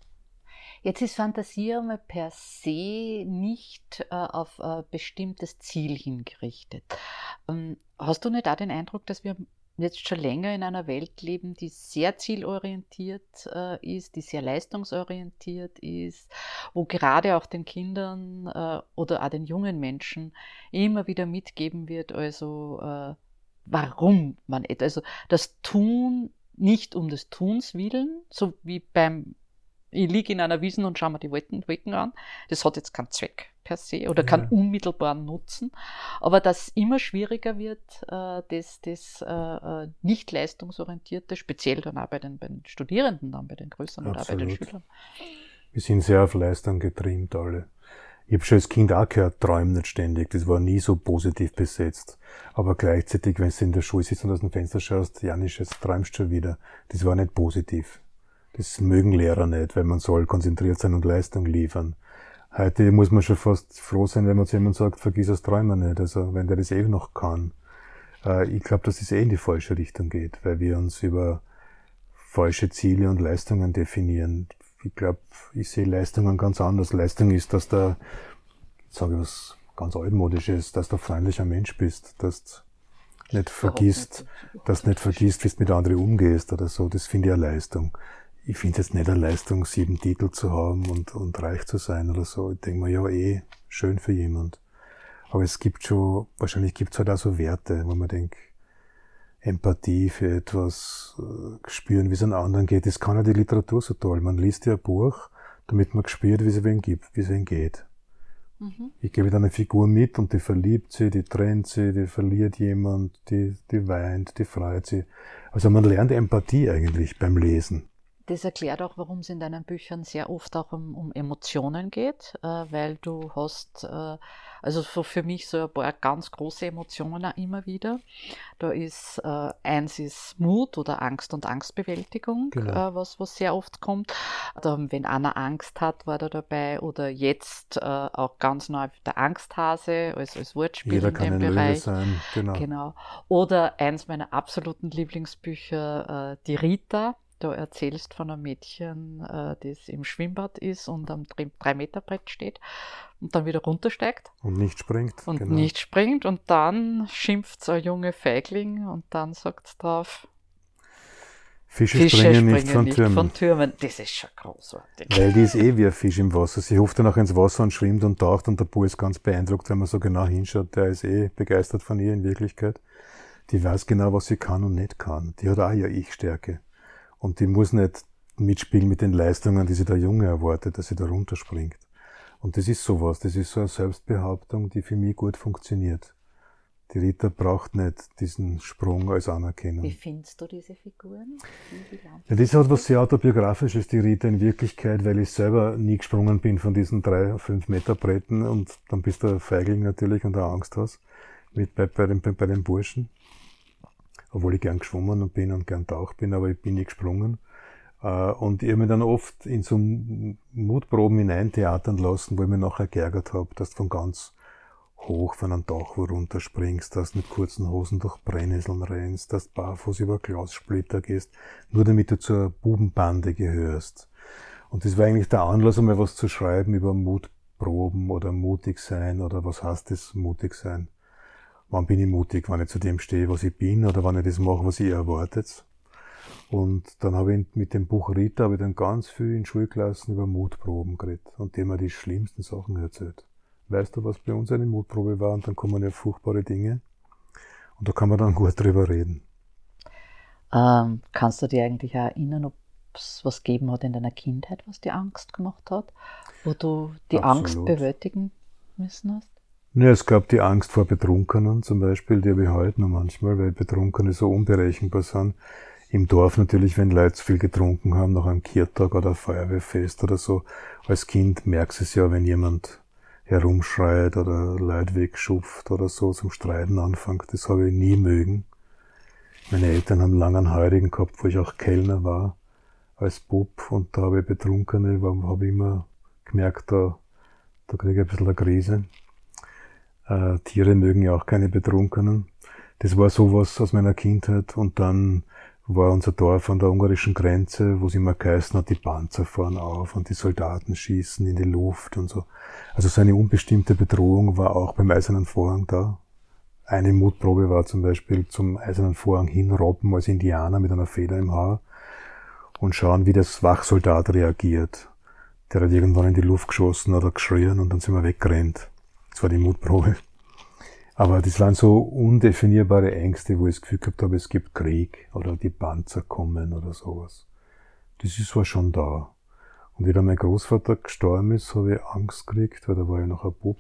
Jetzt ist Fantasie einmal per se nicht äh, auf ein bestimmtes Ziel hingerichtet. Ähm, hast du nicht auch den Eindruck, dass wir jetzt schon länger in einer Welt leben, die sehr zielorientiert äh, ist, die sehr leistungsorientiert ist, wo gerade auch den Kindern äh, oder auch den jungen Menschen immer wieder mitgeben wird, also äh, warum man etwas, also das Tun nicht um des Tuns willen, so wie beim, ich liege in einer Wiesen und schaue mir die Wolken an, das hat jetzt keinen Zweck per se oder keinen ja. unmittelbaren Nutzen, aber dass immer schwieriger wird, äh, das, das äh, nicht leistungsorientierte, speziell dann auch bei den, bei den Studierenden, dann bei den Größeren oder auch bei den Schülern. Wir sind sehr auf Leistung getrimmt alle. Ich habe schon als Kind auch gehört, träum nicht ständig, das war nie so positiv besetzt. Aber gleichzeitig, wenn du in der Schule sitzt und aus dem Fenster schaust, Janisch, jetzt träumst du schon wieder, das war nicht positiv. Das mögen Lehrer nicht, weil man soll konzentriert sein und Leistung liefern. Heute muss man schon fast froh sein, wenn man zu jemandem sagt, vergiss das Träumen nicht, also wenn der das eh noch kann. Ich glaube, dass das eh in die falsche Richtung geht, weil wir uns über falsche Ziele und Leistungen definieren. Ich glaube, ich sehe Leistungen ganz anders. Leistung ist, dass du, jetzt sage ich was ganz altmodisches, dass du freundlicher Mensch bist, dass du nicht vergisst, dass du nicht vergisst, wie du mit anderen umgehst oder so. Das finde ich eine Leistung. Ich finde es nicht eine Leistung, sieben Titel zu haben und, und reich zu sein oder so. Ich denke mir, ja eh, schön für jemand. Aber es gibt schon, wahrscheinlich gibt es halt auch so Werte, wo man denkt, Empathie für etwas, spüren, wie es einem anderen geht. Das kann ja die Literatur so toll. Man liest ja ein Buch, damit man spürt, wie es wen gibt, wie es wen geht. Mhm. Ich gebe dann eine Figur mit und die verliebt sie, die trennt sie, die verliert jemand, die, die weint, die freut sie. Also man lernt Empathie eigentlich beim Lesen. Das erklärt auch, warum es in deinen Büchern sehr oft auch um, um Emotionen geht, äh, weil du hast, äh, also für, für mich so ein paar ganz große Emotionen auch immer wieder. Da ist, äh, eins ist Mut oder Angst und Angstbewältigung, genau. äh, was, was sehr oft kommt. Dann, wenn einer Angst hat, war da dabei oder jetzt äh, auch ganz neu der Angsthase als, als Wortspiel jeder in dem Bereich. Sein. Genau. Genau. Oder eins meiner absoluten Lieblingsbücher, äh, die Rita. Du erzählst von einem Mädchen, das im Schwimmbad ist und am drei Meter Brett steht und dann wieder runtersteigt. Und nicht springt. Und genau. nicht springt und dann schimpft so ein junge Feigling und dann sagt es drauf, Fische, Fische springen, springen nicht, von, nicht Türmen. von Türmen. Das ist schon großartig. Weil die ist eh wie ein Fisch im Wasser. Sie hüpft danach ins Wasser und schwimmt und taucht und der Bub ist ganz beeindruckt, wenn man so genau hinschaut. Der ist eh begeistert von ihr in Wirklichkeit. Die weiß genau, was sie kann und nicht kann. Die hat auch ja Ich-Stärke. Und die muss nicht mitspielen mit den Leistungen, die sie der Junge erwartet, dass sie da runterspringt. Und das ist sowas, das ist so eine Selbstbehauptung, die für mich gut funktioniert. Die Rita braucht nicht diesen Sprung als Anerkennung. Wie findest du diese Figuren? Ja, das hat was sehr Autobiografisches, die Rita, in Wirklichkeit, weil ich selber nie gesprungen bin von diesen drei, fünf Meter Bretten und dann bist du ein Feigling natürlich und auch Angst hast mit, bei, bei, den, bei, bei den Burschen. obwohl ich gern geschwommen bin und gern taucht bin, aber ich bin nicht gesprungen. Und ich habe mich dann oft in so Mutproben hineintheatern lassen, wo ich mich nachher geärgert habe, dass du von ganz hoch von einem Dach runterspringst, dass du mit kurzen Hosen durch Brennnesseln rennst, dass du barfuß über Glassplitter gehst, nur damit du zur Bubenbande gehörst. Und das war eigentlich der Anlass, einmal was zu schreiben über Mutproben oder mutig sein oder was heißt das, mutig sein. Wann bin ich mutig, wenn ich zu dem stehe, was ich bin oder wenn ich das mache, was ich erwartet. Und dann habe ich mit dem Buch Rita habe ich dann ganz viel in Schulklassen über Mutproben geredet und dem mir die schlimmsten Sachen erzählt. Weißt du, was bei uns eine Mutprobe war? Und dann kommen ja furchtbare Dinge und da kann man dann gut drüber reden. Ähm, kannst du dir eigentlich erinnern, ob es was gegeben hat in deiner Kindheit, was dir Angst gemacht hat, wo du die Absolut. Angst bewältigen müssen hast? Ja, es gab die Angst vor Betrunkenen zum Beispiel, die habe ich heute noch manchmal, weil Betrunkene so unberechenbar sind. Im Dorf natürlich, wenn Leute zu viel getrunken haben, nach einem Kirtag oder einem Feuerwehrfest oder so. Als Kind merkst du es ja, wenn jemand herumschreit oder Leute wegschupft oder so zum Streiten anfängt. Das habe ich nie mögen. Meine Eltern haben lange einen Heurigen gehabt, wo ich auch Kellner war, als Bub. Und da habe ich Betrunkene, habe ich immer gemerkt, da, da kriege ich ein bisschen eine Krise. Äh, Tiere mögen ja auch keine Betrunkenen. Das war sowas aus meiner Kindheit. Und dann war unser Dorf an der ungarischen Grenze, wo es immer geheißen hat, die Panzer fahren auf und die Soldaten schießen in die Luft und so. Also so eine unbestimmte Bedrohung war auch beim Eisernen Vorhang da. Eine Mutprobe war zum Beispiel zum Eisernen Vorhang hinrobben als Indianer mit einer Feder im Haar und schauen, wie der Wachsoldat reagiert. Der hat irgendwann in die Luft geschossen oder geschrien und dann sind wir weggerannt. Das war die Mutprobe. Aber das waren so undefinierbare Ängste, wo ich das Gefühl gehabt habe, es gibt Krieg oder die Panzer kommen oder sowas. Das ist war schon da. Und wie dann mein Großvater gestorben ist, habe ich Angst gekriegt, weil da war ich noch ein Bub.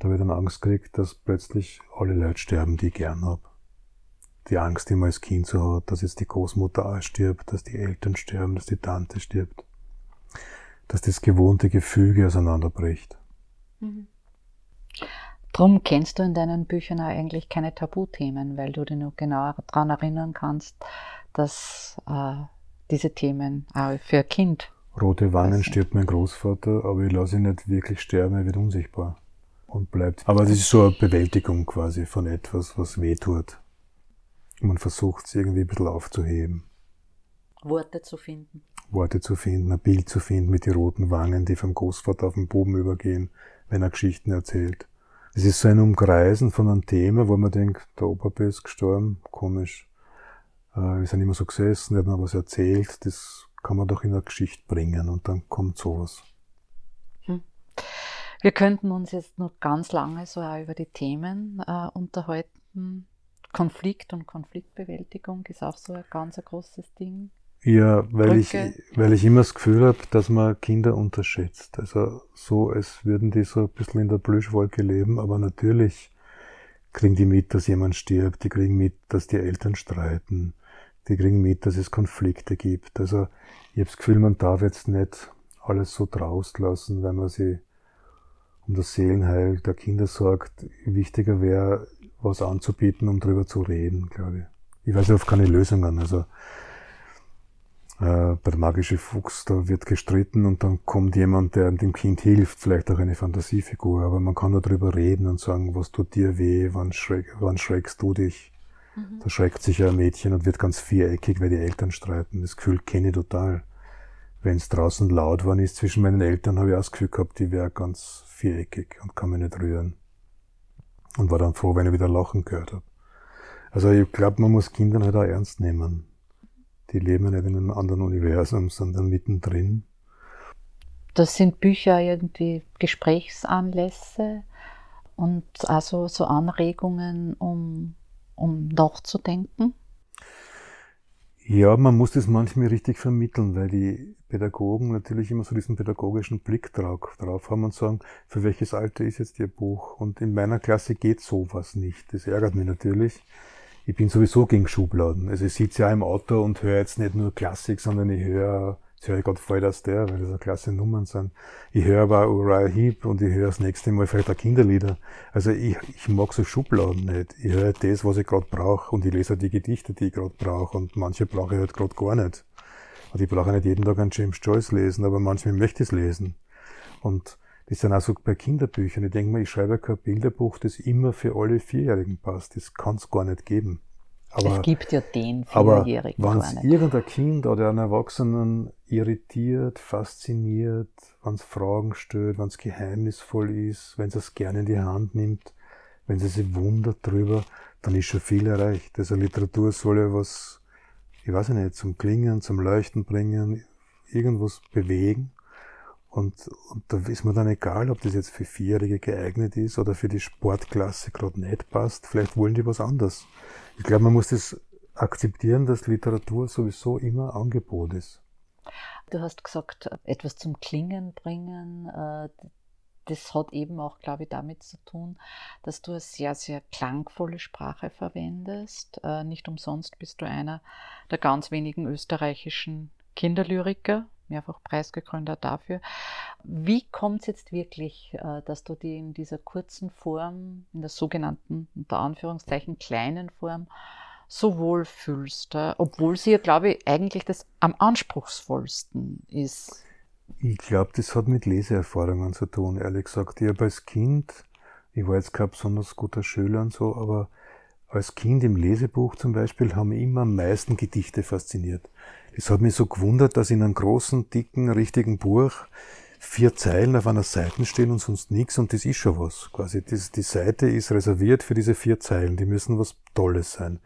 Da habe ich dann Angst gekriegt, dass plötzlich alle Leute sterben, die ich gern habe. Die Angst, die man als Kind so hat, dass jetzt die Großmutter auch stirbt, dass die Eltern sterben, dass die Tante stirbt. Dass das gewohnte Gefüge auseinanderbricht. Mhm. Drum kennst du in deinen Büchern eigentlich keine Tabuthemen, weil du dich noch genauer daran erinnern kannst, dass äh, diese Themen auch für ein Kind. Rote Wangen stirbt mein Großvater, aber ich lasse ihn nicht wirklich sterben, er wird unsichtbar und bleibt. Aber das ist so eine Bewältigung quasi von etwas, was weh tut. Man versucht es irgendwie ein bisschen aufzuheben. Worte zu finden. Worte zu finden, ein Bild zu finden mit den roten Wangen, die vom Großvater auf den Buben übergehen, wenn er Geschichten erzählt. Es ist so ein Umkreisen von einem Thema, wo man denkt, der Opa ist gestorben, komisch. Wir sind immer so gesessen, der hat mir was erzählt, das kann man doch in eine Geschichte bringen und dann kommt sowas. Hm. Wir könnten uns jetzt noch ganz lange so auch über die Themen äh, unterhalten. Konflikt und Konfliktbewältigung ist auch so ein ganz ein großes Ding. Ja, weil ich, weil ich immer das Gefühl habe, dass man Kinder unterschätzt. Also so, als würden die so ein bisschen in der Plüschwolke leben, aber natürlich kriegen die mit, dass jemand stirbt, die kriegen mit, dass die Eltern streiten, die kriegen mit, dass es Konflikte gibt. Also ich habe das Gefühl, man darf jetzt nicht alles so draus lassen, wenn man sich um das Seelenheil der Kinder sorgt. Wichtiger wäre, was anzubieten, um drüber zu reden, glaube ich. Ich weiß oft keine Lösungen, also bei der magische Fuchs, da wird gestritten und dann kommt jemand, der dem Kind hilft, vielleicht auch eine Fantasiefigur, aber man kann darüber reden und sagen, was tut dir weh, wann, schreck, wann schreckst du dich? Mhm. Da schreckt sich ja ein Mädchen und wird ganz viereckig, weil die Eltern streiten. Das Gefühl kenne ich total. Wenn es draußen laut war, ist zwischen meinen Eltern, habe ich auch das Gefühl gehabt, die wäre ganz viereckig und kann mich nicht rühren. Und war dann froh, wenn ich wieder Lachen gehört habe. Also ich glaube, man muss Kindern halt auch ernst nehmen. Die leben ja nicht in einem anderen Universum, sondern mittendrin. Das sind Bücher, irgendwie Gesprächsanlässe und also so Anregungen, um, um nachzudenken? Ja, man muss das manchmal richtig vermitteln, weil die Pädagogen natürlich immer so diesen pädagogischen Blick drauf, drauf haben und sagen, für welches Alter ist jetzt Ihr Buch? Und in meiner Klasse geht sowas nicht. Das ärgert mich natürlich. Ich bin sowieso gegen Schubladen. Also ich sitze ja im Auto und höre jetzt nicht nur Klassik, sondern ich höre Jetzt höre ich gerade voll das der, weil das so klasse Nummern sind. Ich höre aber Uriah Heep und ich höre das nächste Mal vielleicht auch Kinderlieder. Also ich, ich mag so Schubladen nicht. Ich höre das, was ich gerade brauche und ich lese die Gedichte, die ich gerade brauche und manche brauche ich halt gerade gar nicht. Und ich brauche nicht jeden Tag einen James Joyce lesen, aber manchmal möchte ich es lesen. Und das ist dann auch so bei Kinderbüchern. Ich denke mir, ich schreibe kein Bilderbuch, das immer für alle Vierjährigen passt. Das kann es gar nicht geben. Aber, es gibt ja den Vierjährigen. Aber wenn es irgendein Kind oder einen Erwachsenen irritiert, fasziniert, wenn es Fragen stellt, wenn es geheimnisvoll ist, wenn es es gerne in die Hand nimmt, wenn es sich wundert drüber, dann ist schon viel erreicht. Also Literatur soll ja was, ich weiß nicht, zum Klingen, zum Leuchten bringen, irgendwas bewegen. Und, und da ist mir dann egal, ob das jetzt für Vierjährige geeignet ist oder für die Sportklasse gerade nicht passt. Vielleicht wollen die was anderes. Ich glaube, man muss das akzeptieren, dass Literatur sowieso immer Angebot ist. Du hast gesagt, etwas zum Klingen bringen. Das hat eben auch, glaube ich, damit zu tun, dass du eine sehr, sehr klangvolle Sprache verwendest. Nicht umsonst bist du einer der ganz wenigen österreichischen Kinderlyriker. Mehrfach preisgekrönt dafür. Wie kommt es jetzt wirklich, dass du die in dieser kurzen Form, in der sogenannten, unter Anführungszeichen, kleinen Form so wohl fühlst, obwohl sie ja, glaube ich, eigentlich das am anspruchsvollsten ist? Ich glaube, das hat mit Leseerfahrungen zu tun, ehrlich gesagt. Ich habe als Kind, ich war jetzt kein besonders guter Schüler und so, aber als Kind im Lesebuch zum Beispiel haben mich immer am meisten Gedichte fasziniert. Es hat mich so gewundert, dass in einem großen, dicken, richtigen Buch vier Zeilen auf einer Seite stehen und sonst nichts und das ist schon was. Quasi das, die Seite ist reserviert für diese vier Zeilen, die müssen was Tolles sein.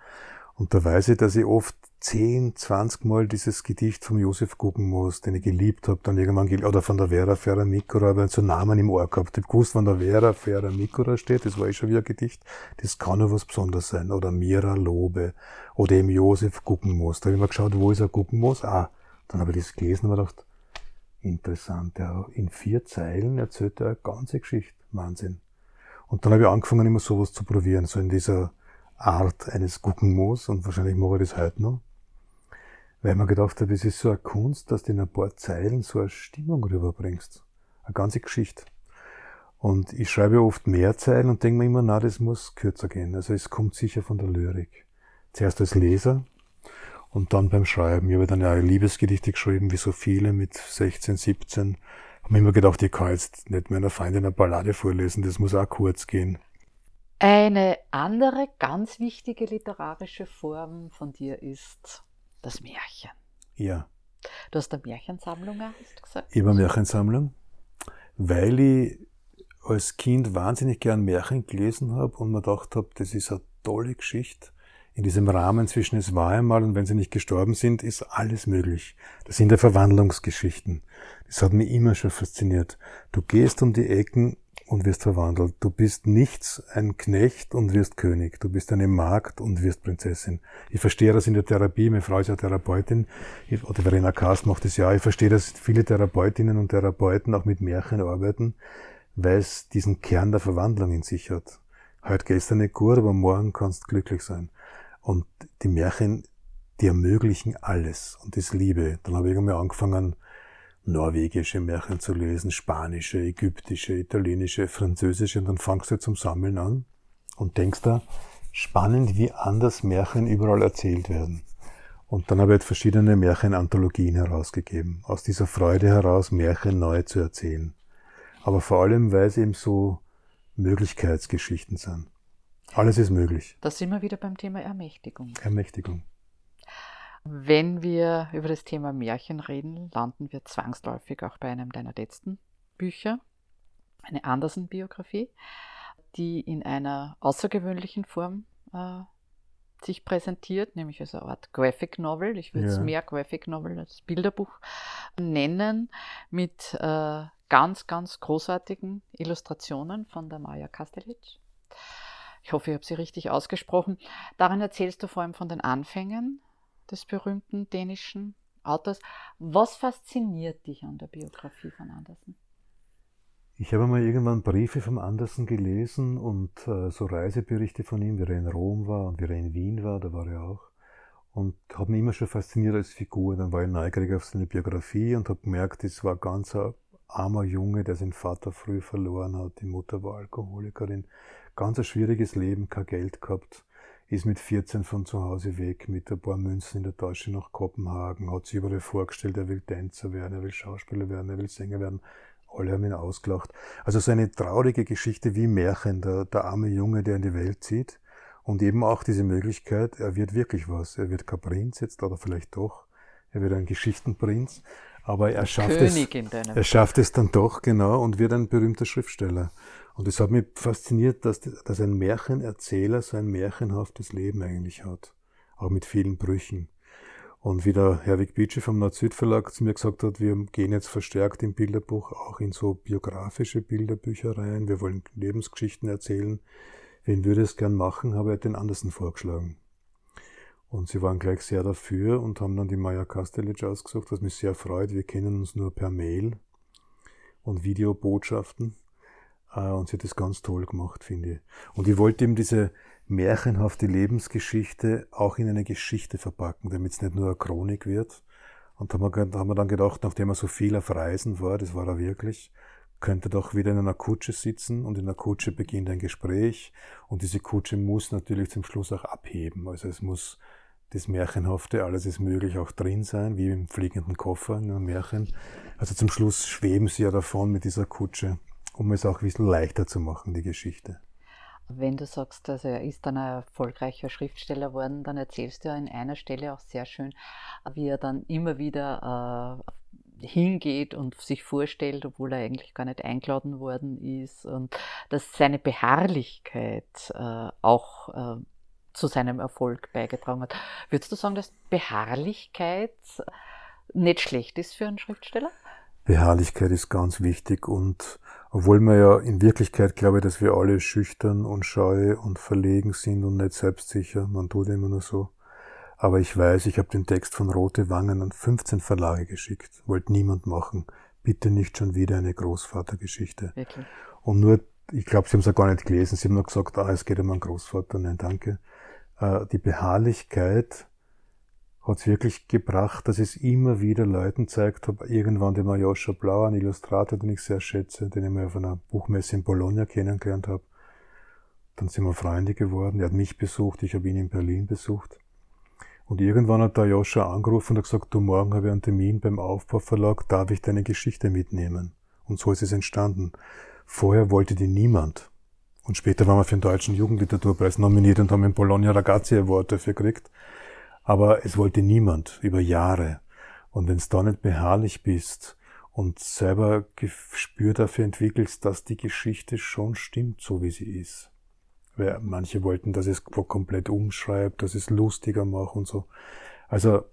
Und da weiß ich, dass ich oft zehn, zwanzig Mal dieses Gedicht vom Josef gucken muss, den ich geliebt habe, dann irgendwann gel- oder von der Vera Ferra Mikora, weil ich so Namen im Ohr gehabt habe. Ich wusste, wenn der Vera Ferra Mikora steht, das war eh schon wie ein Gedicht, das kann ja was Besonderes sein. Oder Mira Lobe, oder eben Josef gucken muss. Da habe ich mal geschaut, wo ist er gucken muss. Ah, dann habe ich das gelesen und mir gedacht, interessant, ja, in vier Zeilen erzählt er eine ganze Geschichte. Wahnsinn. Und dann habe ich angefangen, immer sowas zu probieren, so in dieser Art eines Gucken muss, und wahrscheinlich mache ich das heute noch. Weil man gedacht hat, das ist so eine Kunst, dass du in ein paar Zeilen so eine Stimmung rüberbringst. Eine ganze Geschichte. Und ich schreibe oft mehr Zeilen und denke mir immer, na, das muss kürzer gehen. Also es kommt sicher von der Lyrik. Zuerst als Leser und dann beim Schreiben. Ich habe dann ja Liebesgedichte geschrieben, wie so viele mit sechzehn, siebzehn. Habe mir immer gedacht, ich kann jetzt nicht meiner Feindin eine Ballade vorlesen, das muss auch kurz gehen. Eine andere ganz wichtige literarische Form von dir ist das Märchen. Ja. Du hast eine Märchensammlung, hast du gesagt? Ich habe eine Märchensammlung, weil ich als Kind wahnsinnig gern Märchen gelesen habe und mir gedacht habe, das ist eine tolle Geschichte. In diesem Rahmen zwischen es war einmal und wenn sie nicht gestorben sind, ist alles möglich. Das sind ja Verwandlungsgeschichten. Das hat mich immer schon fasziniert. Du gehst um die Ecken und wirst verwandelt. Du bist nichts, ein Knecht und wirst König. Du bist eine Magd und wirst Prinzessin. Ich verstehe das in der Therapie, meine Frau ist ja Therapeutin, oder Verena Kast macht das ja, ich verstehe, dass viele Therapeutinnen und Therapeuten auch mit Märchen arbeiten, weil es diesen Kern der Verwandlung in sich hat. Heute gehst du nicht gut, aber morgen kannst du glücklich sein. Und die Märchen, die ermöglichen alles und das liebe. Dann habe ich irgendwann angefangen, norwegische Märchen zu lesen, spanische, ägyptische, italienische, französische, und dann fangst du zum Sammeln an und denkst da, spannend, wie anders Märchen überall erzählt werden. Und dann habe ich verschiedene Märchenanthologien herausgegeben, aus dieser Freude heraus, Märchen neu zu erzählen. Aber vor allem, weil es eben so Möglichkeitsgeschichten sind. Alles ist möglich. Da sind wir wieder beim Thema Ermächtigung. Ermächtigung. Wenn wir über das Thema Märchen reden, landen wir zwangsläufig auch bei einem deiner letzten Bücher, eine Andersen-Biografie, die in einer außergewöhnlichen Form äh, sich präsentiert, nämlich als eine Art Graphic Novel. Ich würde es ja. mehr Graphic Novel als Bilderbuch nennen, mit äh, ganz, ganz großartigen Illustrationen von der Maja Kastelic. Ich hoffe, ich habe sie richtig ausgesprochen. Darin erzählst du vor allem von den Anfängen des berühmten dänischen Autors. Was fasziniert dich an der Biografie von Andersen? Ich habe mal irgendwann Briefe von Andersen gelesen und äh, so Reiseberichte von ihm, wie er in Rom war und wie er in Wien war, da war er auch. und hat mich immer schon fasziniert als Figur. Dann war ich neugierig auf seine Biografie und habe gemerkt, es war ganz ein armer Junge, der seinen Vater früh verloren hat. Die Mutter war Alkoholikerin. Ganz ein schwieriges Leben, kein Geld gehabt. Ist mit vierzehn von zu Hause weg, mit ein paar Münzen in der Tasche nach Kopenhagen, hat sich überall vorgestellt, er will Tänzer werden, er will Schauspieler werden, er will Sänger werden. Alle haben ihn ausgelacht. Also so eine traurige Geschichte wie Märchen, der, der arme Junge, der in die Welt zieht. Und eben auch diese Möglichkeit, er wird wirklich was. Er wird kein Prinz jetzt, oder vielleicht doch. Er wird ein Geschichtenprinz. Aber er schafft es, er schafft es dann doch, genau, und wird ein berühmter Schriftsteller. Und es hat mich fasziniert, dass, dass ein Märchenerzähler so ein märchenhaftes Leben eigentlich hat. Auch mit vielen Brüchen. Und wie der Herwig Bitsche vom Nord-Süd-Verlag zu mir gesagt hat, wir gehen jetzt verstärkt im Bilderbuch auch in so biografische Bilderbücher rein. Wir wollen Lebensgeschichten erzählen. Wen würde es gern machen, habe ich den Andersen vorgeschlagen. Und sie waren gleich sehr dafür und haben dann die Maja Kastelic ausgesucht, was mich sehr freut. Wir kennen uns nur per Mail und Videobotschaften. Und sie hat das ganz toll gemacht, finde ich. Und ich wollte eben diese märchenhafte Lebensgeschichte auch in eine Geschichte verpacken, damit es nicht nur eine Chronik wird. Und da haben wir dann gedacht, nachdem er so viel auf Reisen war, das war er wirklich, könnte doch wieder in einer Kutsche sitzen und in der Kutsche beginnt ein Gespräch. Und diese Kutsche muss natürlich zum Schluss auch abheben. Also es muss das Märchenhafte, alles ist möglich, auch drin sein, wie im fliegenden Koffer, in einem Märchen. Also zum Schluss schweben sie ja davon mit dieser Kutsche, um es auch ein bisschen leichter zu machen, die Geschichte. Wenn du sagst, also er ist dann ein erfolgreicher Schriftsteller geworden, dann erzählst du ja an einer Stelle auch sehr schön, wie er dann immer wieder äh, hingeht und sich vorstellt, obwohl er eigentlich gar nicht eingeladen worden ist, und dass seine Beharrlichkeit äh, auch äh, zu seinem Erfolg beigetragen hat. Würdest du sagen, dass Beharrlichkeit nicht schlecht ist für einen Schriftsteller? Beharrlichkeit ist ganz wichtig, und obwohl man ja in Wirklichkeit glaube, dass wir alle schüchtern und scheu und verlegen sind und nicht selbstsicher, man tut immer nur so. Aber ich weiß, ich habe den Text von Rote Wangen an fünfzehn Verlage geschickt, wollte niemand machen. Bitte nicht schon wieder eine Großvatergeschichte. Wirklich? Und nur, ich glaube, sie haben es ja gar nicht gelesen, sie haben nur gesagt, ah, es geht um einen Großvater, nein, danke. Äh, die Beharrlichkeit hat es wirklich gebracht, dass ich es immer wieder Leuten zeigt habe. Irgendwann dem Aljoscha Blau, ein Illustrator, den ich sehr schätze, den ich mal auf einer Buchmesse in Bologna kennengelernt habe. Dann sind wir Freunde geworden, er hat mich besucht, ich habe ihn in Berlin besucht. Und irgendwann hat der Aljoscha angerufen und hat gesagt, du, morgen habe ich einen Termin beim Aufbauverlag, darf ich deine Geschichte mitnehmen? Und so ist es entstanden. Vorher wollte die niemand. Und später waren wir für den Deutschen Jugendliteraturpreis nominiert und haben den Bologna Ragazzi Award dafür gekriegt. Aber es wollte niemand über Jahre. Und wenn du da nicht beharrlich bist und selber Gespür dafür entwickelst, dass die Geschichte schon stimmt, so wie sie ist. Weil manche wollten, dass ich es komplett umschreibe, dass ich es lustiger mache und so. Also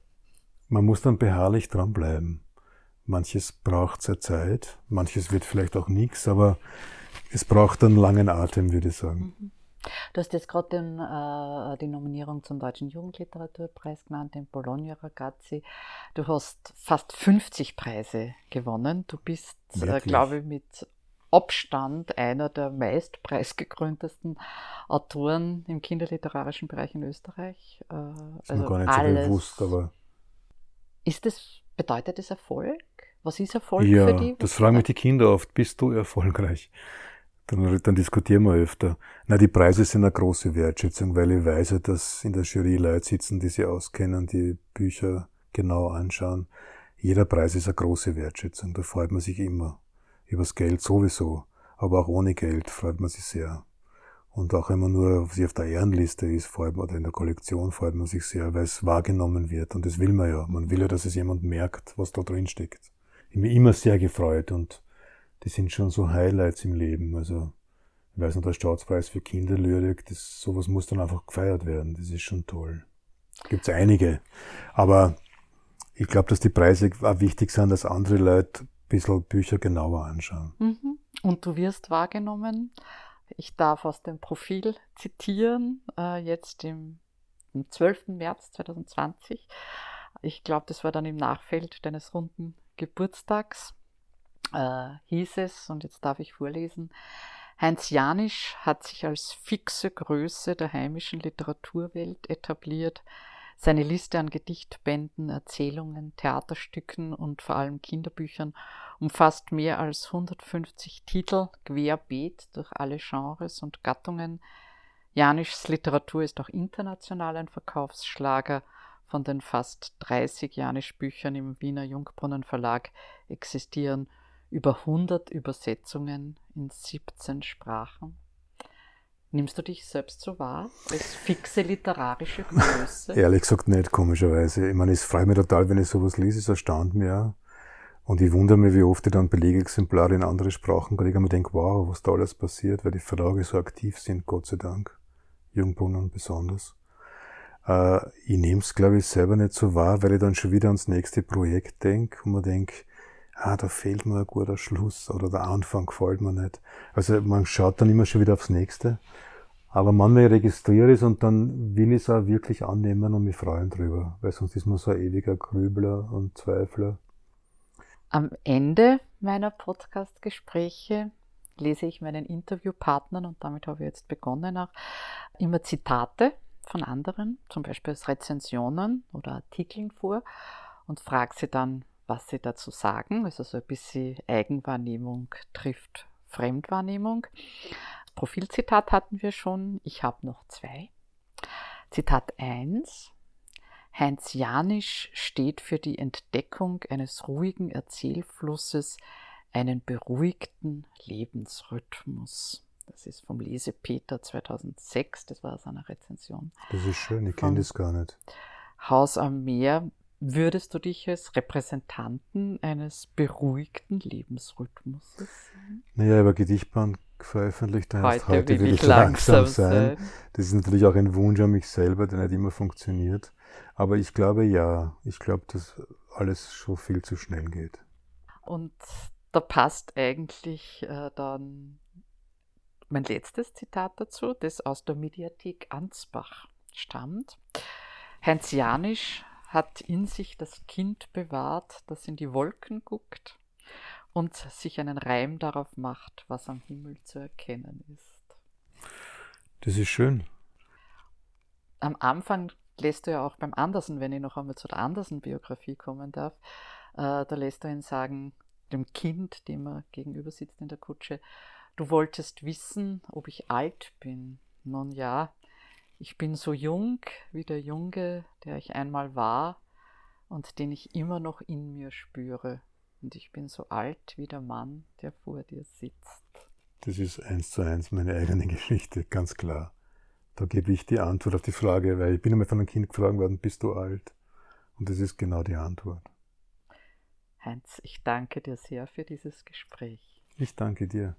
man muss dann beharrlich dranbleiben. Manches braucht sehr Zeit, manches wird vielleicht auch nichts, aber es braucht einen langen Atem, würde ich sagen. Mhm. Du hast jetzt gerade den, äh, die Nominierung zum Deutschen Jugendliteraturpreis genannt, den Bologna Ragazzi. Du hast fast fünfzig Preise gewonnen. Du bist, äh, glaube ich, mit Abstand einer der meist preisgekröntesten Autoren im kinderliterarischen Bereich in Österreich. Äh, ist also mir gar nicht so bewusst, aber... Ist das, bedeutet das Erfolg? Was ist Erfolg ja, für die? Ja, das fragen mich die Kinder oft. Bist du erfolgreich? Dann, dann diskutieren wir öfter. Na, die Preise sind eine große Wertschätzung, weil ich weiß, dass in der Jury Leute sitzen, die sie auskennen, die Bücher genau anschauen. Jeder Preis ist eine große Wertschätzung, da freut man sich immer. Übers Geld sowieso, aber auch ohne Geld freut man sich sehr. Und auch wenn man nur sie auf der Ehrenliste ist, freut man, oder in der Kollektion freut man sich sehr, weil es wahrgenommen wird. Und das will man ja. Man will ja, dass es jemand merkt, was da drin steckt. Ich bin immer sehr gefreut, und die sind schon so Highlights im Leben. Also, ich weiß noch, der Staatspreis für Kinderlyrik, das, sowas muss dann einfach gefeiert werden. Das ist schon toll. Gibt's einige. Aber ich glaube, dass die Preise auch wichtig sind, dass andere Leute bisschen Bücher genauer anschauen. Mhm. Und du wirst wahrgenommen. Ich darf aus dem Profil zitieren, äh, jetzt im, im zwölften März zweitausendzwanzig. Ich glaube, das war dann im Nachfeld deines runden Geburtstags, äh, hieß es, und jetzt darf ich vorlesen: Heinz Janisch hat sich als fixe Größe der heimischen Literaturwelt etabliert. Seine Liste an Gedichtbänden, Erzählungen, Theaterstücken und vor allem Kinderbüchern umfasst mehr als hundertfünfzig Titel, querbeet durch alle Genres und Gattungen. Janischs Literatur ist auch international ein Verkaufsschlager. Von den fast dreißig Janisch-Büchern im Wiener Jungbrunnen Verlag existieren über hundert Übersetzungen in siebzehn Sprachen. Nimmst du dich selbst so wahr, als fixe literarische Größe? Ehrlich gesagt nicht, komischerweise. Ich meine, es freut mich total, wenn ich sowas lese, es erstaunt mich auch. Und ich wundere mich, wie oft ich dann Belegexemplare in andere Sprachen kriege und mir denke, wow, was da alles passiert, weil die Verlage so aktiv sind, Gott sei Dank. Jungbrunnen besonders. Uh, ich nehme es, glaube ich, selber nicht so wahr, weil ich dann schon wieder ans nächste Projekt denke und mir denke, ah, da fehlt mir ein guter Schluss oder der Anfang gefällt mir nicht. Also man schaut dann immer schon wieder aufs Nächste. Aber manchmal registriere ich es und dann will ich es auch wirklich annehmen und mich freuen drüber, weil sonst ist man so ein ewiger Grübler und Zweifler. Am Ende meiner Podcast-Gespräche lese ich meinen Interviewpartnern, und damit habe ich jetzt begonnen, auch immer Zitate von anderen, zum Beispiel aus Rezensionen oder Artikeln vor, und frage sie dann, was sie dazu sagen. Also so ein bisschen Eigenwahrnehmung trifft Fremdwahrnehmung. Profilzitat hatten wir schon, ich habe noch zwei. Zitat eins. Heinz Janisch steht für die Entdeckung eines ruhigen Erzählflusses, einen beruhigten Lebensrhythmus. Das ist vom Lesepeter zweitausendsechs, das war aus einer Rezension. Das ist schön, ich kenne das gar nicht. Haus am Meer, würdest du dich als Repräsentanten eines beruhigten Lebensrhythmus sehen? Naja, über Gedichtband veröffentlicht, da heißt, heute, heute will ich langsam, langsam sein. sein. Das ist natürlich auch ein Wunsch an mich selber, der nicht immer funktioniert. Aber ich glaube ja, ich glaube, dass alles schon viel zu schnell geht. Und da passt eigentlich äh, dann... mein letztes Zitat dazu, das aus der Mediathek Ansbach stammt. Heinz Janisch hat in sich das Kind bewahrt, das in die Wolken guckt und sich einen Reim darauf macht, was am Himmel zu erkennen ist. Das ist schön. Am Anfang lässt du ja auch beim Andersen, wenn ich noch einmal zu der Andersen-Biografie kommen darf, äh, da lässt du ihn sagen, dem Kind, dem er gegenüber sitzt in der Kutsche, du wolltest wissen, ob ich alt bin. Nun ja, ich bin so jung wie der Junge, der ich einmal war und den ich immer noch in mir spüre. Und ich bin so alt wie der Mann, der vor dir sitzt. Das ist eins zu eins meine eigene Geschichte, ganz klar. Da gebe ich die Antwort auf die Frage, weil ich bin einmal von einem Kind gefragt worden, bist du alt? Und das ist genau die Antwort. Heinz, ich danke dir sehr für dieses Gespräch. Ich danke dir.